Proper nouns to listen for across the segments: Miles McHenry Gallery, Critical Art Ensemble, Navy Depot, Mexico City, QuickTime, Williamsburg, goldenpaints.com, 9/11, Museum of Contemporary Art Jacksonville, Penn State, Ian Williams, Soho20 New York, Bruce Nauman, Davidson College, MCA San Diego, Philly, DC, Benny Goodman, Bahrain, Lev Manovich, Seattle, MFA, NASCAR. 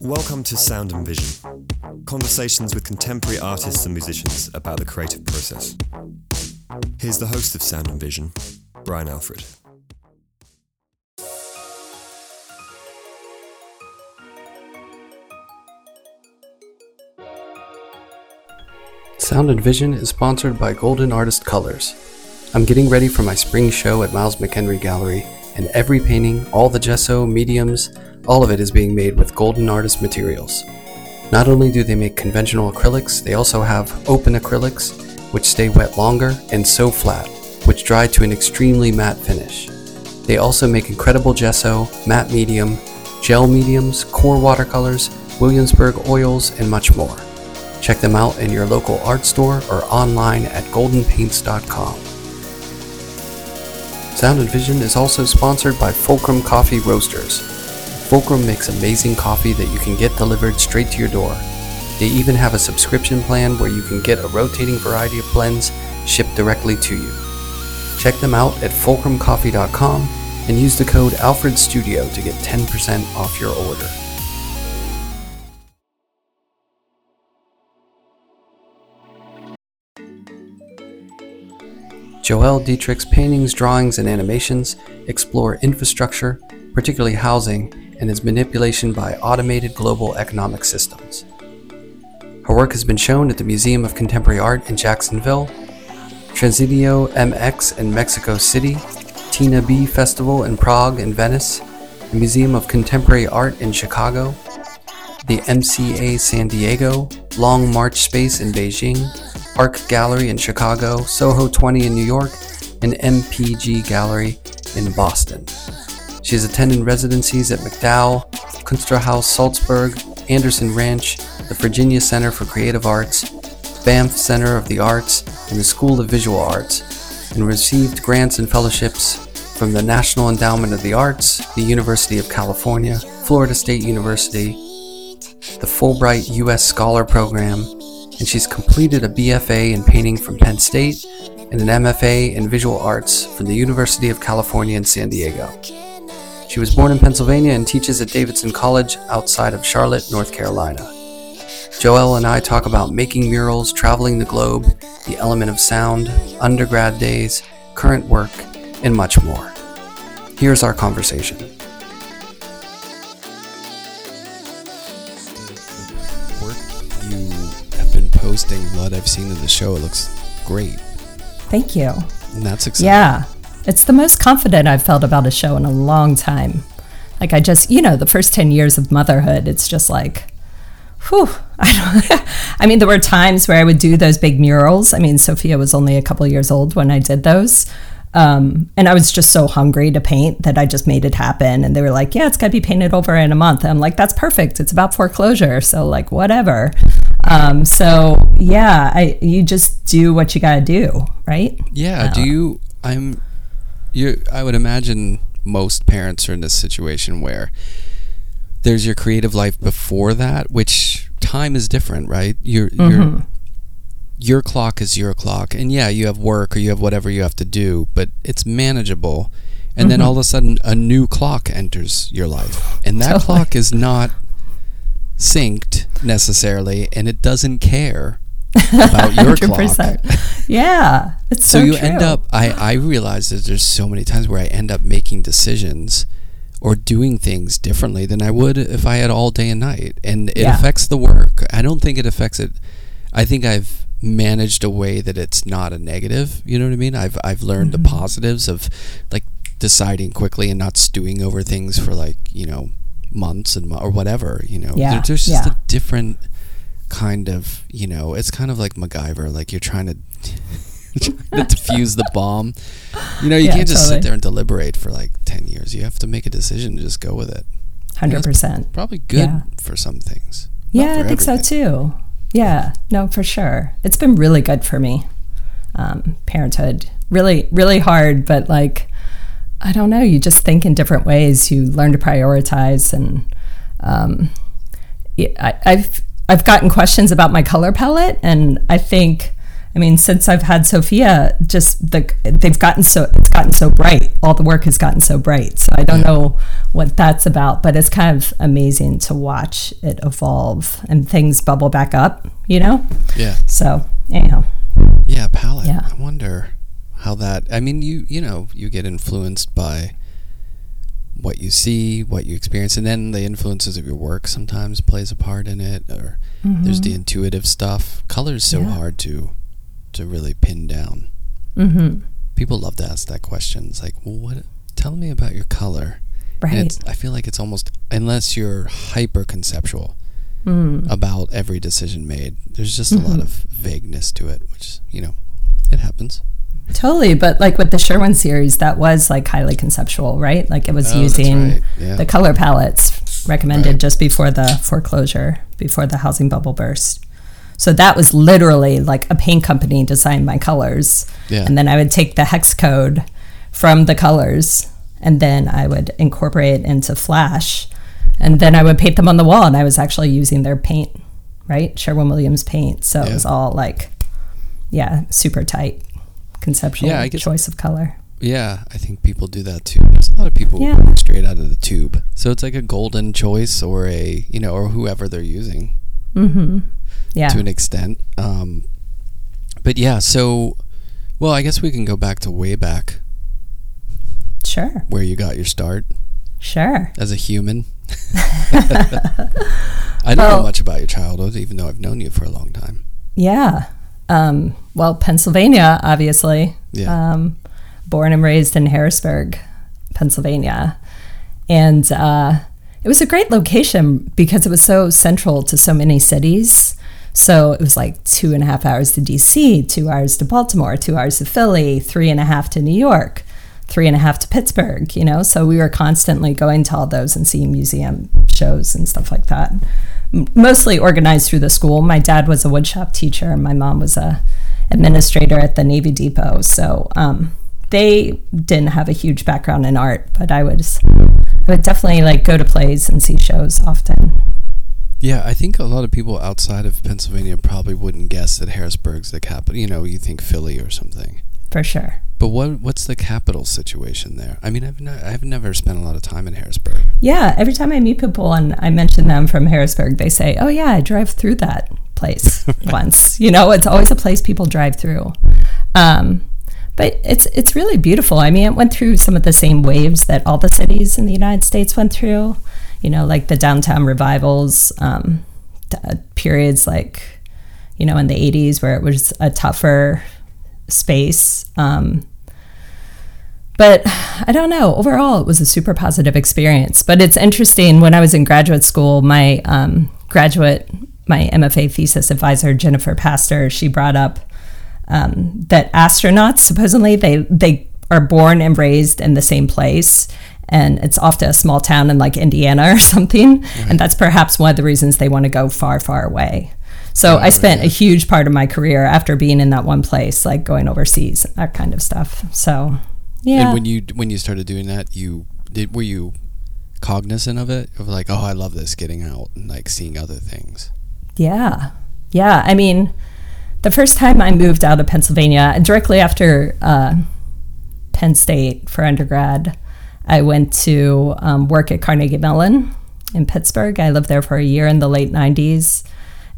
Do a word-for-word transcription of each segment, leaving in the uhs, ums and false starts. Welcome to Sound and Vision, conversations with contemporary artists and musicians about the creative process. Here's the host of Sound and Vision, Brian Alfred. Sound and Vision is sponsored by Golden Artist Colors. I'm getting ready for my spring show at Miles McHenry Gallery, and every painting, all the gesso, mediums, all of it is being made with Golden Artist materials. Not only do they make conventional acrylics, they also have open acrylics, which stay wet longer, and sew flat, which dry to an extremely matte finish. They also make incredible gesso, matte medium, gel mediums, QoR watercolors, Williamsburg oils, and much more. Check them out in your local art store or online at golden paints dot com. Sound and Vision is also sponsored by Fulcrum Coffee Roasters. Fulcrum makes amazing coffee that you can get delivered straight to your door. They even have a subscription plan where you can get a rotating variety of blends shipped directly to you. Check them out at fulcrum coffee dot com and use the code AlfredStudio to get ten percent off your order. Joelle Dietrich's paintings, drawings, and animations explore infrastructure, particularly housing, and its manipulation by automated global economic systems. Her work has been shown at the Museum of Contemporary Art in Jacksonville, Transidio M X in Mexico City, Tina B. Festival in Prague and Venice, the Museum of Contemporary Art in Chicago, the M C A San Diego, Long March Space in Beijing, Arc Gallery in Chicago, Soho twenty in New York, and M P G Gallery in Boston. She has attended residencies at MacDowell, Kunsthaus Salzburg, Anderson Ranch, the Virginia Center for Creative Arts, Banff Center of the Arts, and the School of Visual Arts, and received grants and fellowships from the National Endowment of the Arts, the University of California, Florida State University, the Fulbright U S Scholar Program, and she's completed a B F A in painting from Penn State and an M F A in visual arts from the University of California in San Diego. She was born in Pennsylvania and teaches at Davidson College outside of Charlotte, North Carolina. Joelle and I talk about making murals, traveling the globe, the element of sound, undergrad days, current work, and much more. Here's our conversation. Posting a lot I've seen in the show. It looks great. Thank you. And that's exciting. Yeah. It's the most confident I've felt about a show in a long time. Like I just, you know, the first ten years of motherhood, it's just like, whew. I, don't, I mean, there were times where I would do those big murals. I mean, Sophia was only a couple years old when I did those. Um, and I was just so hungry to paint that I just made it happen. And they were like, yeah, it's got to be painted over in a month. And I'm like, that's perfect. It's about foreclosure. So like, whatever. Um, so yeah, I, you just do what you got to do, right? Yeah. Do you, I'm, you, I would imagine most parents are in this situation where there's your creative life before that, which time is different, right? You're, mm-hmm. you're, your clock is your clock, and yeah, you have work or you have whatever you have to do, but it's manageable. And mm-hmm. then all of a sudden a new clock enters your life, and that totally. Clock is not synced necessarily, and it doesn't care about your one hundred percent. Clock. Yeah, it's so, so you true. End up, I, I realize that there's so many times where I end up making decisions or doing things differently than I would if I had all day and night, and it yeah. affects the work. I don't think it affects it. I think I've managed a way that it's not a negative, you know what I mean? I've I've learned mm-hmm. the positives of like deciding quickly and not stewing over things for like, you know, months and mo- or whatever, you know. Yeah, there, there's just yeah. a different kind of, you know, it's kind of like MacGyver, like you're trying to trying to defuse the bomb. You know, you yeah, can't just totally. Sit there and deliberate for like ten years. You have to make a decision and just go with it. one hundred percent. Probably good yeah. for some things. Yeah, I think everything. So too. Yeah, no, for sure. It's been really good for me. Um, parenthood, really, really hard, but like, I don't know, you just think in different ways. You learn to prioritize, and um, I, I've I've gotten questions about my color palette, and I think I mean, since I've had Sophia, just the they've gotten so it's gotten so bright. All the work has gotten so bright. So I don't know what that's about, but it's kind of amazing to watch it evolve and things bubble back up, you know? Yeah. So anyhow. Yeah, palette. Yeah. I wonder how that. I mean, you you know, you get influenced by what you see, what you experience, and then the influences of your work sometimes plays a part in it. Or mm-hmm. there's the intuitive stuff. Color's so yeah. hard to to really pin down. Mm-hmm. People love to ask that question. It's like, well, what? Tell me about your color. Right. And it's, I feel like it's almost, unless you're hyper conceptual mm. about every decision made, there's just mm-hmm. a lot of vagueness to it, which, you know, it happens. Totally. But like with the Sherwin series, that was like highly conceptual, right? Like it was oh, using right. yeah. the color palettes recommended right. just before the foreclosure, before the housing bubble burst. So that was literally like a paint company designed my colors. Yeah. And then I would take the hex code from the colors and then I would incorporate it into Flash. And then I would paint them on the wall, and I was actually using their paint, right? Sherwin-Williams paint. So yeah. it was all like, yeah, super tight conceptual yeah, I guess, choice of color. Yeah, I think people do that too. There's a lot of people yeah. working straight out of the tube. So it's like a golden choice or a, you know, or whoever they're using. Mm-hmm. Yeah. To an extent. Um, but yeah, so, well, I guess we can go back to way back. Sure. Where you got your start. Sure. As a human. I don't well, know much about your childhood, even though I've known you for a long time. Yeah. Um, well, Pennsylvania, obviously. Yeah. Um, born and raised in Harrisburg, Pennsylvania. And uh, it was a great location because it was so central to so many cities. So it was like two and a half hours to D C, two hours to Baltimore, two hours to Philly, three and a half to New York, three and a half to Pittsburgh, you know? So we were constantly going to all those and seeing museum shows and stuff like that. Mostly organized through the school. My dad was a woodshop teacher and my mom was a administrator at the Navy Depot. So um, they didn't have a huge background in art, but I would, I would definitely like go to plays and see shows often. Yeah, I think a lot of people outside of Pennsylvania probably wouldn't guess that Harrisburg's the capital. You know, you think Philly or something. For sure. But what what's the capital situation there? I mean, I've not, I've never spent a lot of time in Harrisburg. Yeah, every time I meet people and I mention them from Harrisburg, they say, "Oh yeah, I drive through that place once." You know, it's always a place people drive through. Um, but it's it's really beautiful. I mean, it went through some of the same waves that all the cities in the United States went through. You know, like the downtown revivals, um, uh, periods like, you know, in the eighties where it was a tougher space. Um, but I don't know. Overall, it was a super positive experience. But it's interesting, when I was in graduate school, my um, graduate, my M F A thesis advisor, Jennifer Pastor, she brought up um, that astronauts, supposedly, they, they are born and raised in the same place. And it's off to a small town in like Indiana or something. Right. And that's perhaps one of the reasons they want to go far, far away. So oh, I spent right. a huge part of my career after being in that one place, like going overseas, that kind of stuff. So, yeah. And when you when you started doing that, you did were you cognizant of it? Of like, oh, I love this, getting out and like seeing other things. Yeah. Yeah. I mean, the first time I moved out of Pennsylvania, directly after uh, Penn State for undergrad, I went to um, work at Carnegie Mellon in Pittsburgh. I lived there for a year in the late nineties.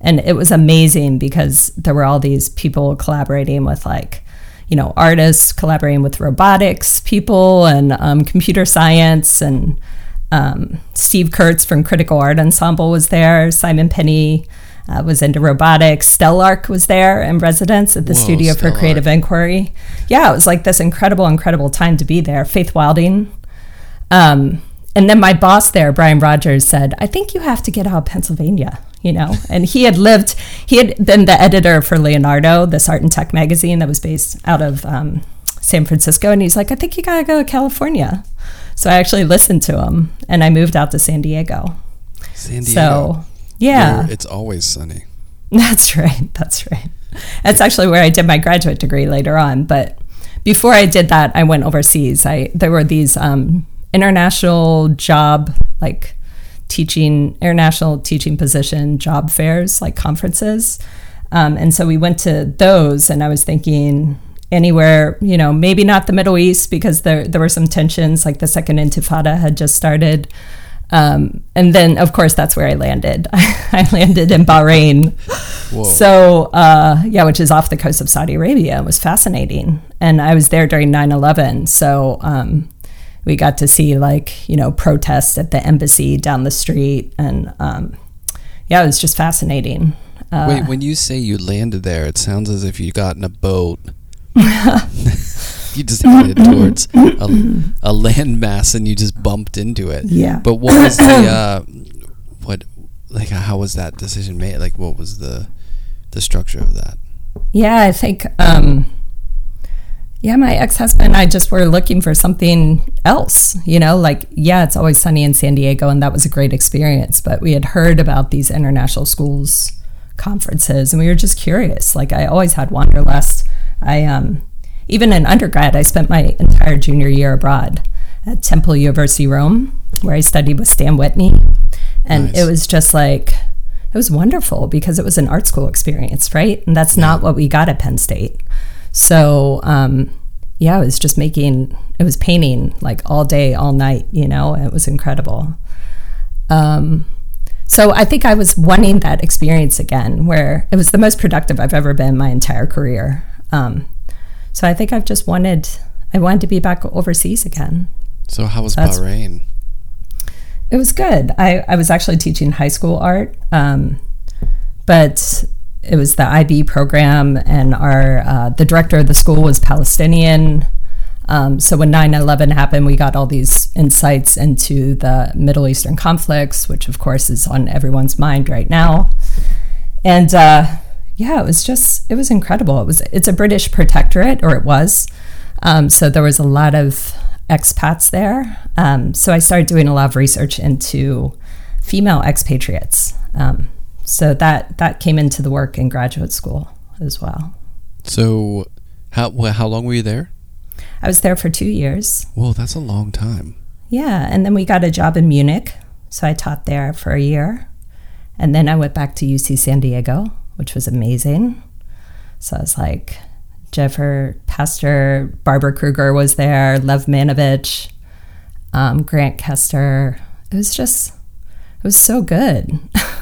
And it was amazing because there were all these people collaborating with, like, you know, artists collaborating with robotics people and um, computer science. And um, Steve Kurtz from Critical Art Ensemble was there. Simon Penny uh, was into robotics. Stelarc was there in residence at the Whoa, Studio Stelarc. for Creative Inquiry. Yeah, it was like this incredible, incredible time to be there. Faith Wilding. Um, and then my boss there, Brian Rogers, said, I think you have to get out of Pennsylvania, you know, and he had lived, he had been the editor for Leonardo, this art and tech magazine that was based out of um, San Francisco. And he's like, I think you got to go to California. So I actually listened to him and I moved out to San Diego. San Diego. So, yeah. Where it's always sunny. That's right. That's right. That's actually where I did my graduate degree later on. But before I did that, I went overseas. I, there were these, um, international job, like teaching, international teaching position job fairs, like conferences. Um, and so we went to those, and I was thinking anywhere, you know, maybe not the Middle East, because there there were some tensions, like the Second Intifada had just started. Um, and then, of course, that's where I landed. I landed in Bahrain. Whoa. So, uh, yeah, which is off the coast of Saudi Arabia. It was fascinating. And I was there during nine eleven. So um, we got to see, like, you know, protests at the embassy down the street. And, um, yeah, it was just fascinating. Uh, Wait, when you say you landed there, it sounds as if you got in a boat. You just headed towards a, a landmass and you just bumped into it. Yeah. But what was the uh, what like how was that decision made? Like, what was the the structure of that? Yeah, I think um, yeah, my ex-husband and I just were looking for something else. You know, like yeah, it's always sunny in San Diego, and that was a great experience. But we had heard about these international schools conferences, and we were just curious. Like, I always had wanderlust. I um, even in undergrad, I spent my entire junior year abroad at Temple University Rome, where I studied with Stan Whitney. And nice. It was just like, it was wonderful because it was an art school experience, right? And that's not what we got at Penn State. So um, yeah, it was just making, it was painting like all day, all night, you know, it was incredible. Um, so I think I was wanting that experience again, where it was the most productive I've ever been my entire career. Um, so I think I've just wanted, I wanted to be back overseas again. So how was That's, Bahrain? It was good. I, I was actually teaching high school art, um, but it was the I B program, and our, uh, the director of the school was Palestinian. Um, so when nine eleven happened, we got all these insights into the Middle Eastern conflicts, which of course is on everyone's mind right now. And, uh, yeah, it was just, it was incredible. It was, it's a British protectorate, or it was. Um, so there was a lot of expats there. Um, so I started doing a lot of research into female expatriates. Um, so that, that came into the work in graduate school as well. So how, how long were you there? I was there for two years. Well, that's a long time. Yeah. And then we got a job in Munich. So I taught there for a year, and then I went back to U C San Diego, which was amazing. So I was like, Jennifer Pastor, Barbara Kruger was there, Lev Manovich, um, Grant Kester. It was just, it was so good.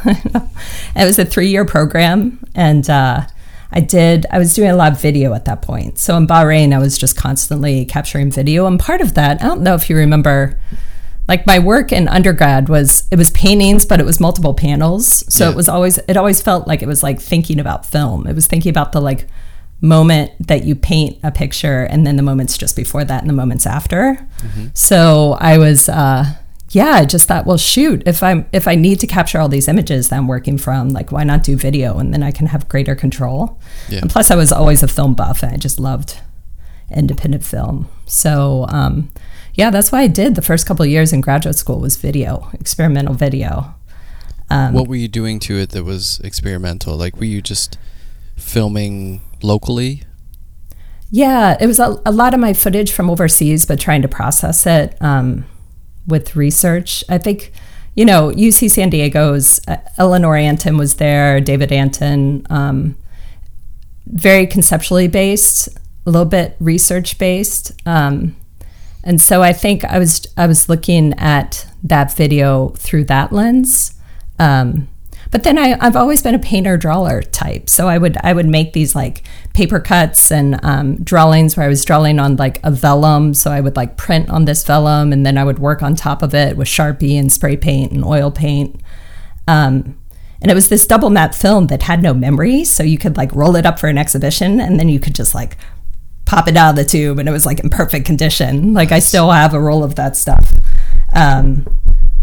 It was a three-year program, and uh, I did, I was doing a lot of video at that point. So in Bahrain, I was just constantly capturing video. And part of that, I don't know if you remember, like my work in undergrad was, it was paintings, but it was multiple panels. So yeah. it was always, it always felt like it was like thinking about film. It was thinking about the like moment that you paint a picture, and then the moments just before that and the moments after. Mm-hmm. So I was, uh, yeah, I just thought, well, shoot, if I'm, if I need to capture all these images that I'm working from, like why not do video, and then I can have greater control. Yeah. And plus I was always a film buff, and I just loved independent film. So, um, yeah, that's why I did the first couple of years in graduate school was video, experimental video. Um, what were you doing to it that was experimental? Like, were you just filming locally? Yeah, it was a, a lot of my footage from overseas, but trying to process it um, with research. I think, you know, U C San Diego's, uh, Eleanor Antin was there, David Antin, um, very conceptually based, a little bit research based. Um And so I think I was I was looking at that video through that lens, um, but then I, I've always been a painter drawer type. So I would I would make these like paper cuts and um, drawings where I was drawing on like a vellum. So I would like print on this vellum, and then I would work on top of it with Sharpie and spray paint and oil paint. Um, and it was this double matte film that had no memory, so you could like roll it up for an exhibition, and then you could just like pop it out of the tube, and it was like in perfect condition. Like I still have a roll of that stuff. Um,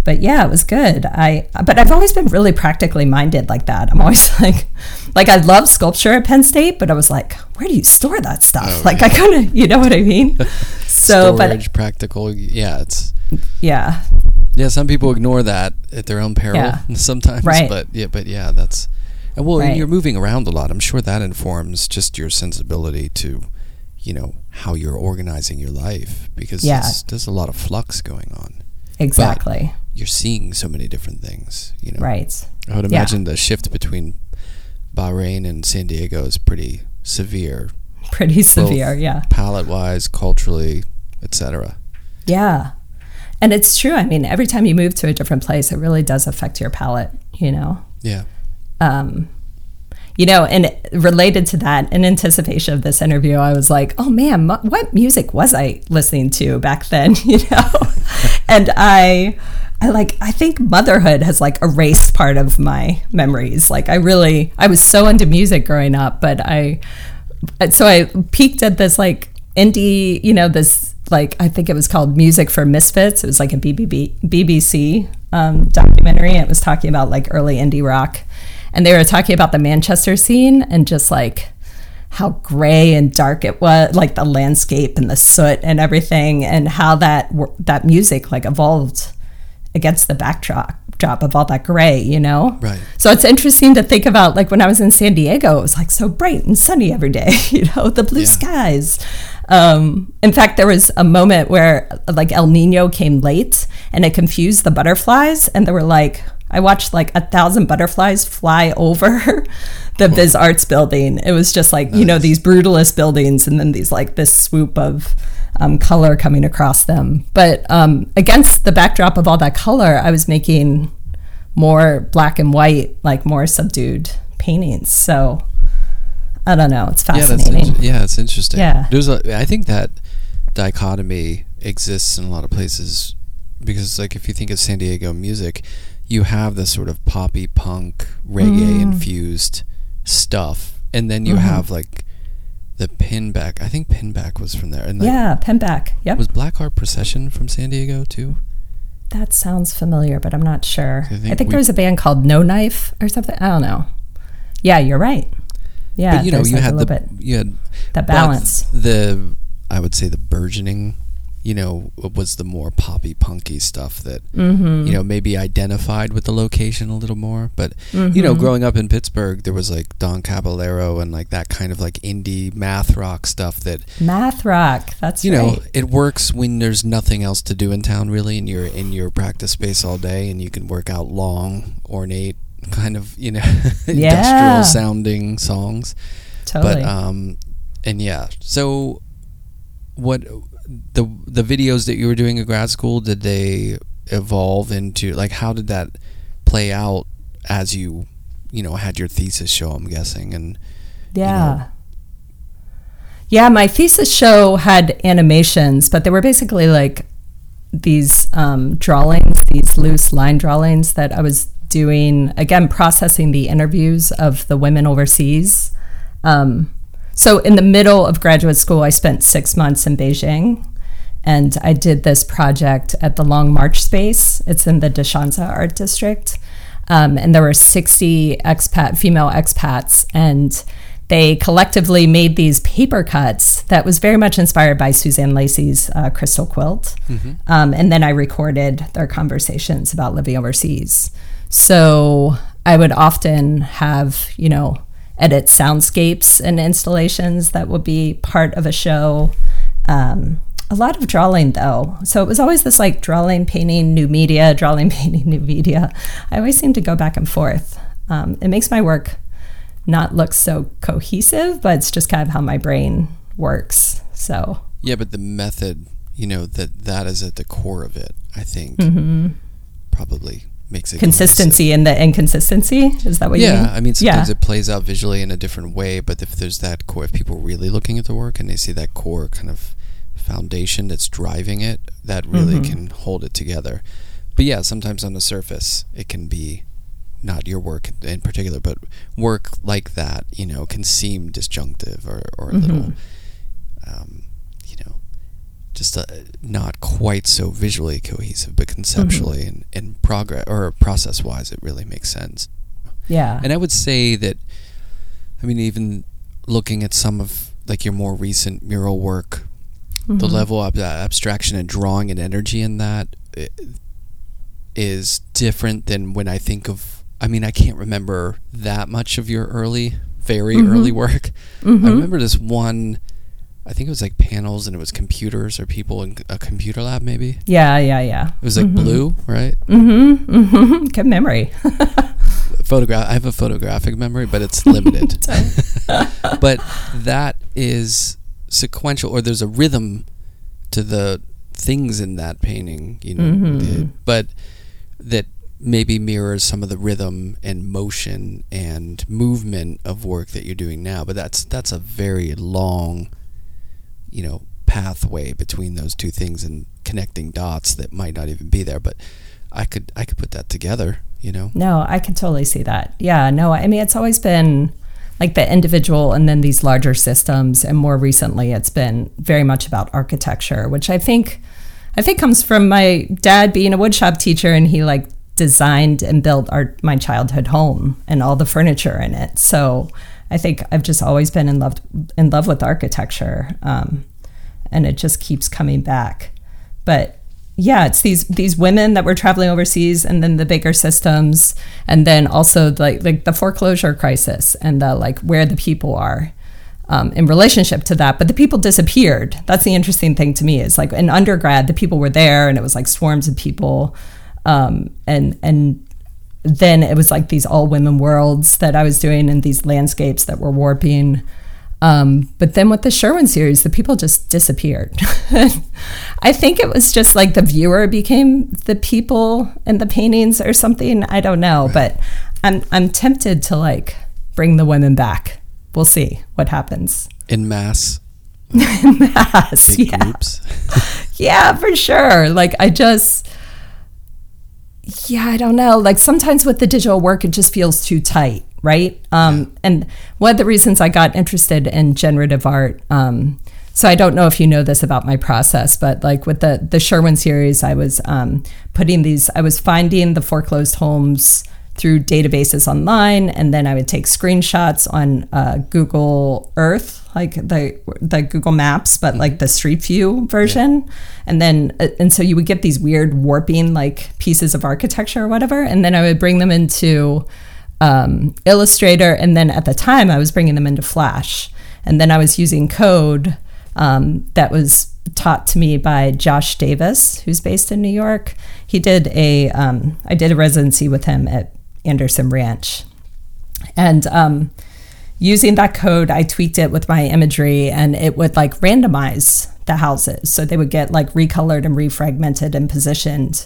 but yeah, it was good. I, but I've always been really practically minded like that. I'm always like, like I love sculpture at Penn State, but I was like, where do you store that stuff? Oh, like yeah. I couldn't, you know what I mean? So, storage, but, practical. Yeah. It's yeah. Yeah. Some people ignore that at their own peril yeah. sometimes, right. but yeah, but yeah, that's, well, right. You're moving around a lot. I'm sure that informs just your sensibility to, you know, how you're organizing your life, because yeah. there's, there's a lot of flux going on. Exactly. But you're seeing so many different things, you know. Right. I would imagine yeah. the shift between Bahrain and San Diego is pretty severe. Pretty severe, yeah. Palette-wise, culturally, et cetera. Yeah. And it's true. I mean, every time you move to a different place, it really does affect your palate, you know? Yeah. Um, you know, and related to that, in anticipation of this interview, I was like, oh, man, m- what music was I listening to back then, you know? And I... I like, I think motherhood has like erased part of my memories. Like I really, I was so into music growing up, but I, so I peeked at this like indie, you know, this like, I think it was called Music for Misfits. It was like a B B B, B B C um, documentary. It was talking about like early indie rock, and they were talking about the Manchester scene and just like how gray and dark it was, like the landscape and the soot and everything, and how that, that music like evolved against the backdrop of all that gray, you know? Right. So it's interesting to think about, like, when I was in San Diego, it was, like, so bright and sunny every day, you know, the blue yeah. skies. Um, in fact, there was a moment where, like, El Nino came late, and it confused the butterflies, and there were, like, I watched, like, a thousand butterflies fly over the cool. Viz Arts building. It was just, like, nice. You know, these brutalist buildings, and then these, like, this swoop of... Um, color coming across them. But um, against the backdrop of all that color, I was making more black and white, like more subdued paintings. So I don't know. It's fascinating. Yeah, that's in- yeah it's interesting. Yeah. There's a, I think that dichotomy exists in a lot of places because, like, if you think of San Diego music, you have this sort of poppy punk, reggae mm. infused stuff. And then you mm-hmm. have, like, the Pinback. I think Pinback was from there. And like, yeah, Pinback. Yep. Was Black Heart Procession from San Diego too? That sounds familiar, but I'm not sure. I think, I think we, there was a band called No Knife or something. I don't know. Yeah, you're right. Yeah, but you know, you, like had the, bit, you had the balance. The I would say the burgeoning, you know, was the more poppy punky stuff that mm-hmm. you know maybe identified with the location a little more. But mm-hmm. you know, growing up in Pittsburgh, there was like Don Caballero and like that kind of like indie math rock stuff that math rock. That's you right. know it works when there's nothing else to do in town really, and you're in your practice space all day, and you can work out long, ornate kind of you know yeah. industrial sounding songs. Totally. But um, and yeah, so what. The the videos that you were doing in grad school, did they evolve into, like, how did that play out as you, you know, had your thesis show, I'm guessing? And yeah. You know. Yeah, my thesis show had animations, but they were basically, like, these um, drawings, these loose line drawings that I was doing, again, processing the interviews of the women overseas. Um So in the middle of graduate school, I spent six months in Beijing, and I did this project at the Long March space. It's in the Dashansa Art District, um, and there were sixty expat female expats, and they collectively made these paper cuts that was very much inspired by Suzanne Lacey's uh, Crystal Quilt, mm-hmm. um, and then I recorded their conversations about living overseas. So I would often have, you know, edit soundscapes and installations that would be part of a show. Um, a lot of drawing, though. So it was always this, like, drawing, painting, new media, drawing, painting, new media. I always seem to go back and forth. Um, it makes my work not look so cohesive, but it's just kind of how my brain works. So yeah, but the method, you know, that that is at the core of it, I think, mm-hmm. probably. Makes it consistency and the inconsistency. Is that what yeah, you mean? Yeah, I mean, sometimes yeah. it plays out visually in a different way, but if there's that core, if people are really looking at the work and they see that core kind of foundation that's driving it, that really mm-hmm. can hold it together. But yeah, sometimes on the surface, it can be not your work in particular, but work like that, you know, can seem disjunctive or, or a mm-hmm. little, um, you know, just a, not quite so visually cohesive, but conceptually mm-hmm. and, and progress or process wise, it really makes sense. Yeah. And I would say that, I mean, even looking at some of like your more recent mural work, mm-hmm. the level of uh, abstraction and drawing and energy in that is different than when I think of, I mean, I can't remember that much of your early, very mm-hmm. early work. Mm-hmm. I remember this one, I think it was like panels and it was computers or people in a computer lab maybe. Yeah, yeah, yeah. It was like mm-hmm. blue, right? Mm-hmm. Mm-hmm. Good memory. photograph. I have a photographic memory, but it's limited. But that is sequential, or there's a rhythm to the things in that painting, you know, mm-hmm. the, but that maybe mirrors some of the rhythm and motion and movement of work that you're doing now. But that's that's a very long, you know, pathway between those two things and connecting dots that might not even be there. But I could I could put that together, you know? No, I could totally see that. Yeah, no, I mean, it's always been like the individual and then these larger systems. And more recently, it's been very much about architecture, which I think I think comes from my dad being a woodshop teacher, and he like designed and built our, my childhood home and all the furniture in it. So I think I've just always been in love, in love with architecture, um, and it just keeps coming back. But yeah, it's these these women that were traveling overseas, and then the bigger systems, and then also like like the foreclosure crisis and the like where the people are um, in relationship to that. But the people disappeared. That's the interesting thing to me, is like in undergrad, the people were there, and it was like swarms of people, um, and and then it was like these all women worlds that I was doing, and these landscapes that were warping. Um, but then with the Sherwin series, the people just disappeared. I think it was just like the viewer became the people in the paintings or something. I don't know, right. But I'm I'm tempted to like bring the women back. We'll see what happens. In mass. In mass, big yeah. Groups. Yeah, for sure. Like I just, yeah, I don't know. Like sometimes with the digital work, it just feels too tight. Right. Um, and one of the reasons I got interested in generative art. Um, so I don't know if you know this about my process, but like with the, the Sherwin series, I was um, putting these, I was finding the foreclosed homes through databases online. And then I would take screenshots on uh, Google Earth, like the the Google Maps, but like the Street View version. Yeah. And then, and so you would get these weird warping like pieces of architecture or whatever. And then I would bring them into um, Illustrator, and then at the time I was bringing them into Flash, and then I was using code um, that was taught to me by Josh Davis, who's based in New York. He did a, um, I did a residency with him at Anderson Ranch, and um, using that code, I tweaked it with my imagery, and it would like randomize the houses, so they would get like recolored and refragmented and positioned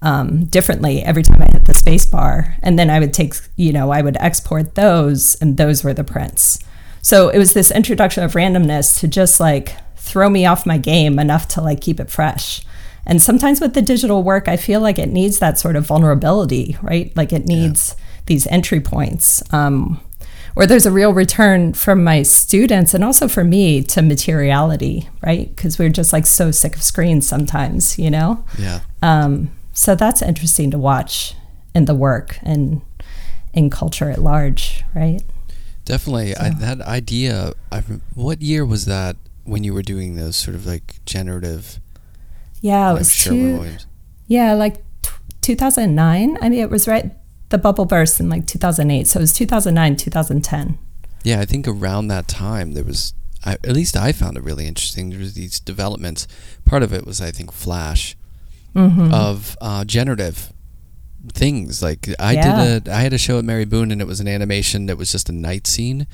Um, differently every time I hit the space bar. And then I would take, you know, I would export those, and those were the prints. So it was this introduction of randomness to just like throw me off my game enough to like keep it fresh. And sometimes with the digital work, I feel like it needs that sort of vulnerability, right? Like it needs yeah. these entry points, um, or there's a real return from my students and also for me to materiality, right? Because we're just like so sick of screens sometimes, you know? Yeah. Um, So that's interesting to watch in the work and in culture at large, right? Definitely. So. I, that idea, I, what year was that when you were doing those sort of like generative? Yeah, it was two, yeah, like t- two thousand nine. I mean, it was right, the bubble burst in like two thousand eight. So it was two thousand nine, two thousand ten. Yeah, I think around that time there was, I, at least I found it really interesting. There was these developments. Part of it was, I think, Flash. Mm-hmm. Of uh, generative things. Like I yeah. did a, I had a show at Mary Boone, and it was an animation that was just a night scene.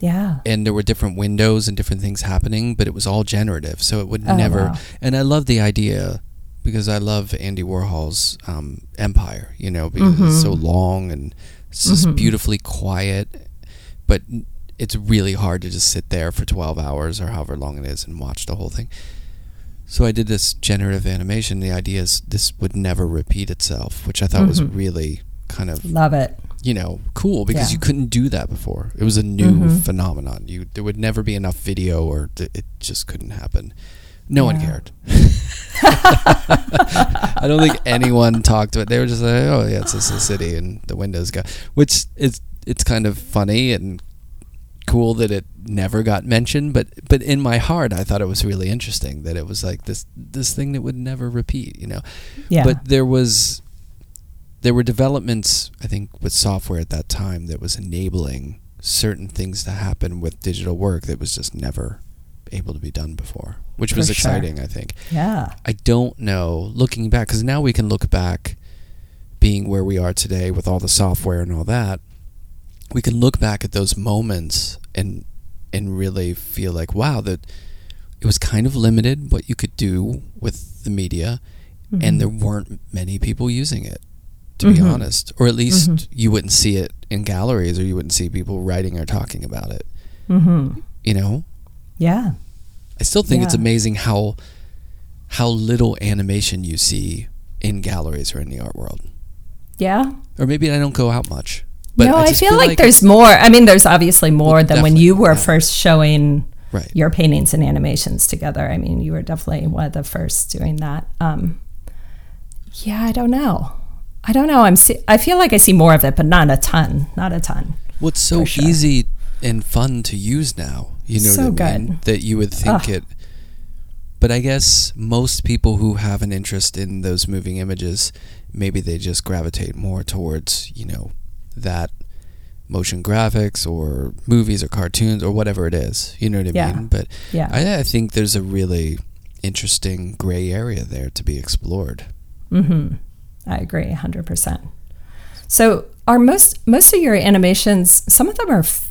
Yeah. And there were different windows and different things happening, but it was all generative. So it would oh, never. Wow. And I love the idea, because I love Andy Warhol's um, Empire. You know, because mm-hmm. it's so long and it's just mm-hmm. beautifully quiet, but it's really hard to just sit there for twelve hours or however long it is and watch the whole thing. So I did this generative animation. The idea is this would never repeat itself, which I thought mm-hmm. was really kind of love it. You know, cool, because yeah. you couldn't do that before. It was a new mm-hmm. phenomenon. You there would never be enough video, or th- it just couldn't happen. No yeah. one cared. I don't think anyone talked to it. They were just like, oh yeah, it's just a city and the windows got, which is it's kind of funny and cool that it never got mentioned, but but in my heart I thought it was really interesting that it was like this this thing that would never repeat, you know. Yeah. But there was there were developments, I think, with software at that time that was enabling certain things to happen with digital work that was just never able to be done before, which For was exciting, sure. I think. Yeah. I don't know, looking back, because now we can look back being where we are today with all the software and all that, we can look back at those moments and and really feel like, wow, that it was kind of limited what you could do with the media, mm-hmm. and there weren't many people using it, to mm-hmm. be honest. Or at least mm-hmm. you wouldn't see it in galleries, or you wouldn't see people writing or talking about it. Mm-hmm. You know? Yeah. I still think yeah. it's amazing how how little animation you see in galleries or in the art world. Yeah. Or maybe I don't go out much. But no, I, I feel, feel like, like there's more. I mean, there's obviously more well, than when you were yeah. first showing right. your paintings and animations together. I mean, you were definitely one of the first doing that. Um, yeah, I don't know. I don't know. I'm. See- I feel like I see more of it, but not a ton. Not a ton. Well, it's so sure. easy and fun to use now. You know so what I mean? Good. That you would think Ugh. it. But I guess most people who have an interest in those moving images, maybe they just gravitate more towards, you know, that motion graphics or movies or cartoons or whatever it is. You know what I yeah. mean? But yeah. I, I think there's a really interesting gray area there to be explored. Mm-hmm. I agree one hundred percent. So are most most of your animations, some of them are f-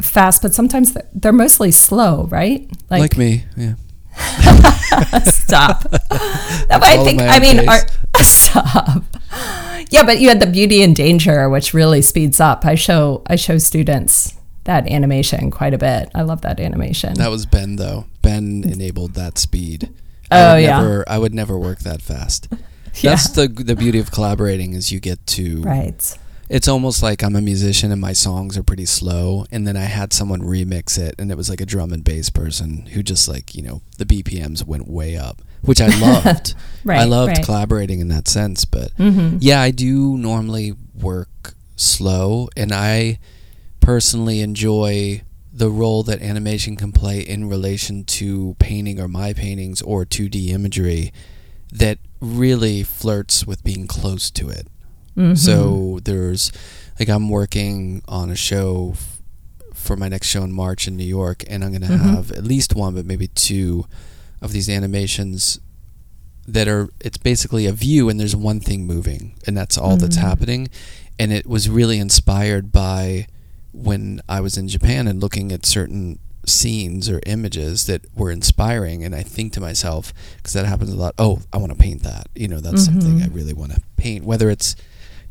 fast, but sometimes they're, they're mostly slow, right? Like, like me, yeah. Stop. That I think, I mean, are, stop. Yeah, but you had the Beauty and Danger, which really speeds up. I show I show students that animation quite a bit. I love that animation. That was Ben, though. Ben enabled that speed. Oh, I yeah. Never, I would never work that fast. That's yeah. the the beauty of collaborating is you get to right. It's almost like I'm a musician and my songs are pretty slow, and then I had someone remix it, and it was like a drum and bass person who just like, you know, the B P Ms went way up, which I loved. right, I loved right. collaborating in that sense, but mm-hmm. yeah, I do normally work slow, and I personally enjoy the role that animation can play in relation to painting or my paintings or two D imagery that really flirts with being close to it. Mm-hmm. So there's like I'm working on a show f- for my next show in March in New York, and I'm going to mm-hmm. have at least one but maybe two of these animations that are it's basically a view and there's one thing moving, and that's all mm-hmm. that's happening. And it was really inspired by when I was in Japan and looking at certain scenes or images that were inspiring, and I think to myself, because that happens a lot, oh, I want to paint that, you know, that's mm-hmm. something I really want to paint, whether it's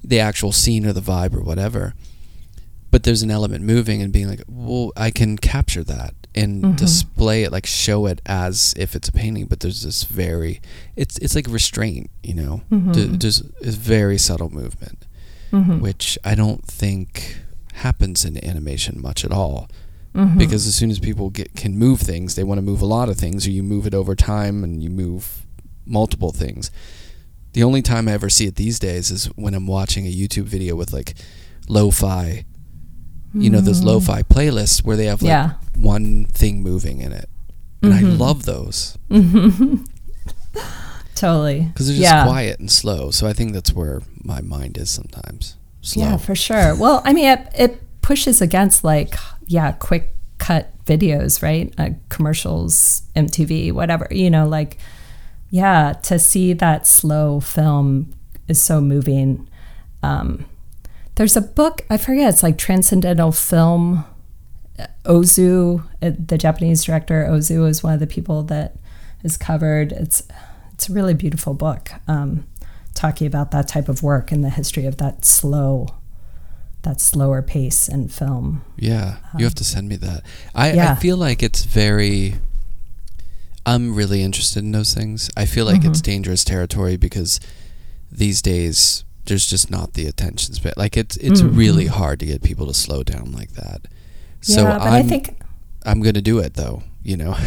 the actual scene or the vibe or whatever. But there's an element moving and being like, well, I can capture that and mm-hmm. display it, like show it as if it's a painting, but there's this very it's it's like restraint, you know, mm-hmm. just is very subtle movement, mm-hmm. which I don't think happens in animation much at all. Mm-hmm. Because as soon as people get can move things, they want to move a lot of things, or you move it over time and you move multiple things. The only time I ever see it these days is when I'm watching a YouTube video with like lo-fi, mm-hmm. you know, those lo-fi playlists where they have like yeah. one thing moving in it. And mm-hmm. I love those. Mm-hmm. Totally. Because they're just yeah. quiet and slow. So I think that's where my mind is sometimes. Slow. Yeah, for sure. Well, I mean, it, it pushes against like, yeah, quick cut videos, right? Uh, commercials, M T V, whatever, you know, like, yeah, to see that slow film is so moving. Um, there's a book, I forget, it's like Transcendental Film. Ozu, the Japanese director, Ozu is one of the people that is covered. It's, it's a really beautiful book, um, talking about that type of work and the history of that slow that slower pace in film. Yeah, um, you have to send me that. I, yeah. I feel like it's very, I'm really interested in those things. I feel like mm-hmm. it's dangerous territory because these days there's just not the attention span. Like it's it's mm-hmm. really hard to get people to slow down like that. So yeah, but I'm, I think I'm going to do it though, you know.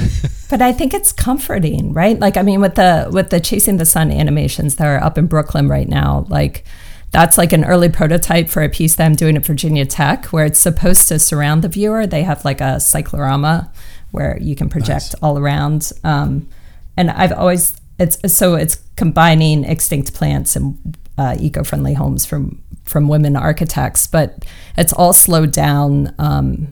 But I think it's comforting, right? Like I mean with the with the Chasing the Sun animations that are up in Brooklyn right now, like that's like an early prototype for a piece that I'm doing at Virginia Tech where it's supposed to surround the viewer. They have like a cyclorama where you can project nice. all around. Um, and I've always, it's so it's combining extinct plants and uh, eco-friendly homes from, from women architects, but it's all slowed down. Um,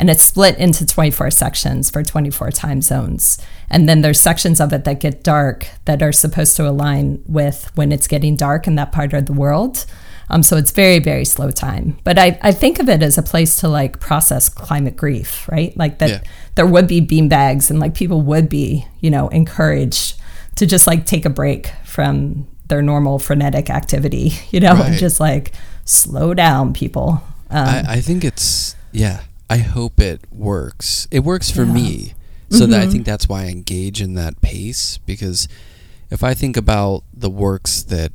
and it's split into twenty-four sections for twenty-four time zones. And then there's sections of it that get dark that are supposed to align with when it's getting dark in that part of the world. Um, so it's very, very slow time. But I, I think of it as a place to like process climate grief, right? Like that yeah. there would be beanbags and like people would be, you know, encouraged to just like take a break from their normal frenetic activity, you know, right. and just like slow down, people. Um, I, I think it's, yeah, I hope it works. It works for yeah. me. So mm-hmm. that I think that's why I engage in that pace, because if I think about the works that,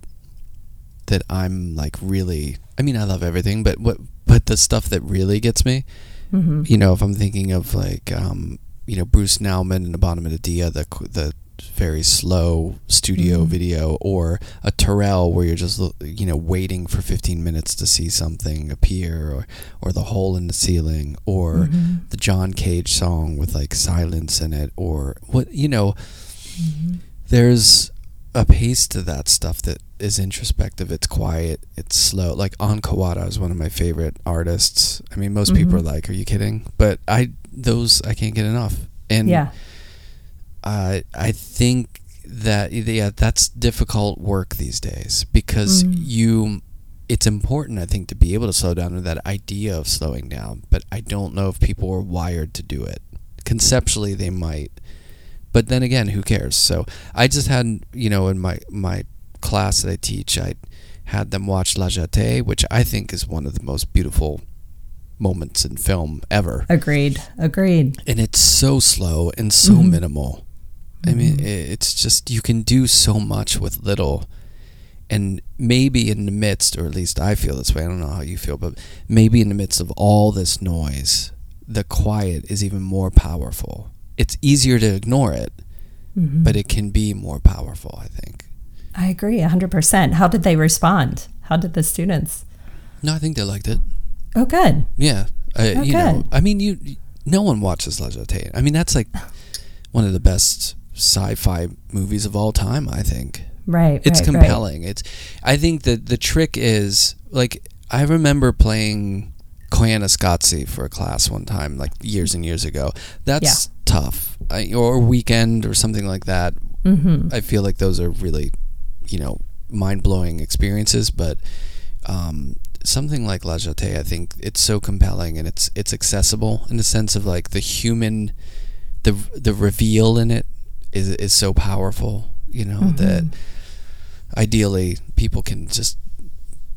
that I'm like really, I mean, I love everything, but what, but the stuff that really gets me, mm-hmm. you know, if I'm thinking of like, um, you know, Bruce Nauman and Abominadilla, the, the very slow studio mm-hmm. video, or a Terrell where you're just, you know, waiting for fifteen minutes to see something appear, or, or the hole in the ceiling, or mm-hmm. the John Cage song with like silence in it, or what, you know, mm-hmm. there's a pace to that stuff that is introspective. It's quiet. It's slow. Like On Kawada is one of my favorite artists. I mean, most mm-hmm. people are like, "Are you kidding?" But I, those I can't get enough. And yeah. uh, I think that yeah, that's difficult work these days, because mm-hmm. you, it's important I think to be able to slow down, or that idea of slowing down. But I don't know if people are wired to do it. Conceptually, they might. But then again, who cares? So I just had, you know, in my, my class that I teach, I had them watch La Jetée, which I think is one of the most beautiful moments in film ever. Agreed. Agreed. And it's so slow and so mm-hmm. minimal. Mm-hmm. I mean, it's just, you can do so much with little. And maybe in the midst, or at least I feel this way, I don't know how you feel, but maybe in the midst of all this noise, the quiet is even more powerful. It's easier to ignore it, mm-hmm. but it can be more powerful, I think. I agree, one hundred percent. How did they respond? How did the students? No, I think they liked it. Oh, good. Yeah. I, oh, you good. Know, I mean, you. no one watches La Jetée. I mean, that's like one of the best sci-fi movies of all time, I think. Right, It's right, compelling. Right. It's. I think that the trick is, like, I remember playing Koyaanisqatsi for a class one time, like years and years ago. That's... Yeah. tough I, or Weekend or something like that. Mm-hmm. I feel like those are really, you know, mind-blowing experiences, but um, something like La Jetée, I think it's so compelling, and it's it's accessible in the sense of like the human, the the reveal in it is is so powerful, you know, mm-hmm. that ideally people can just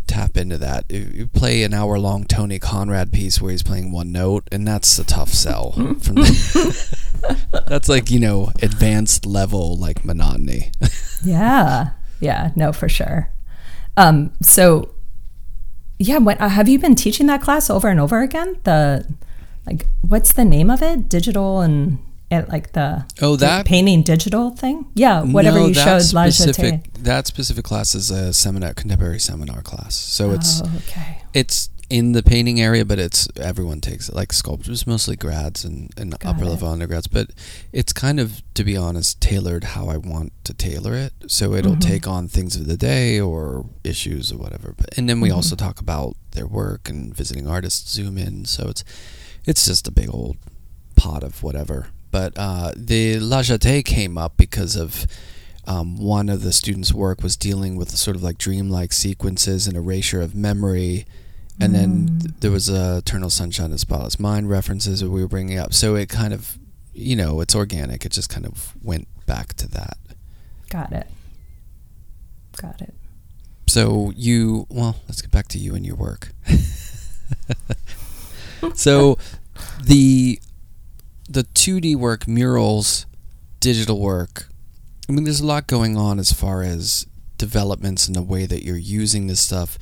tap into that. You play an hour long Tony Conrad piece where he's playing one note, and that's a tough sell. From the, that's like, you know, advanced level like monotony. yeah. Yeah. No, for sure. Um, so yeah. What, uh, have you been teaching that class over and over again? The, like, what's the name of it? Digital and it, like the, oh, that the painting digital thing? Yeah. Whatever no, you showed. Specific, that specific class is a seminar, contemporary seminar class. So it's, oh, okay. it's in the painting area, but it's, everyone takes it, like sculptors, mostly grads and, and upper it. level undergrads, but it's kind of, to be honest, tailored how I want to tailor it. So it'll mm-hmm. take on things of the day or issues or whatever. But, and then we mm-hmm. also talk about their work and visiting artists zoom in. So it's, it's just a big old pot of whatever. But uh, the La Jetée came up because of um, one of the students' work was dealing with sort of like dreamlike sequences and erasure of memory. And mm. then th- there was a Eternal Sunshine of the Spotless Mind references that we were bringing up. So it kind of, you know, it's organic. It just kind of went back to that. Got it. Got it. So you, well, let's get back to you and your work. So the... the two D work, murals, digital work, I mean, there's a lot going on as far as developments in the way that you're using this stuff,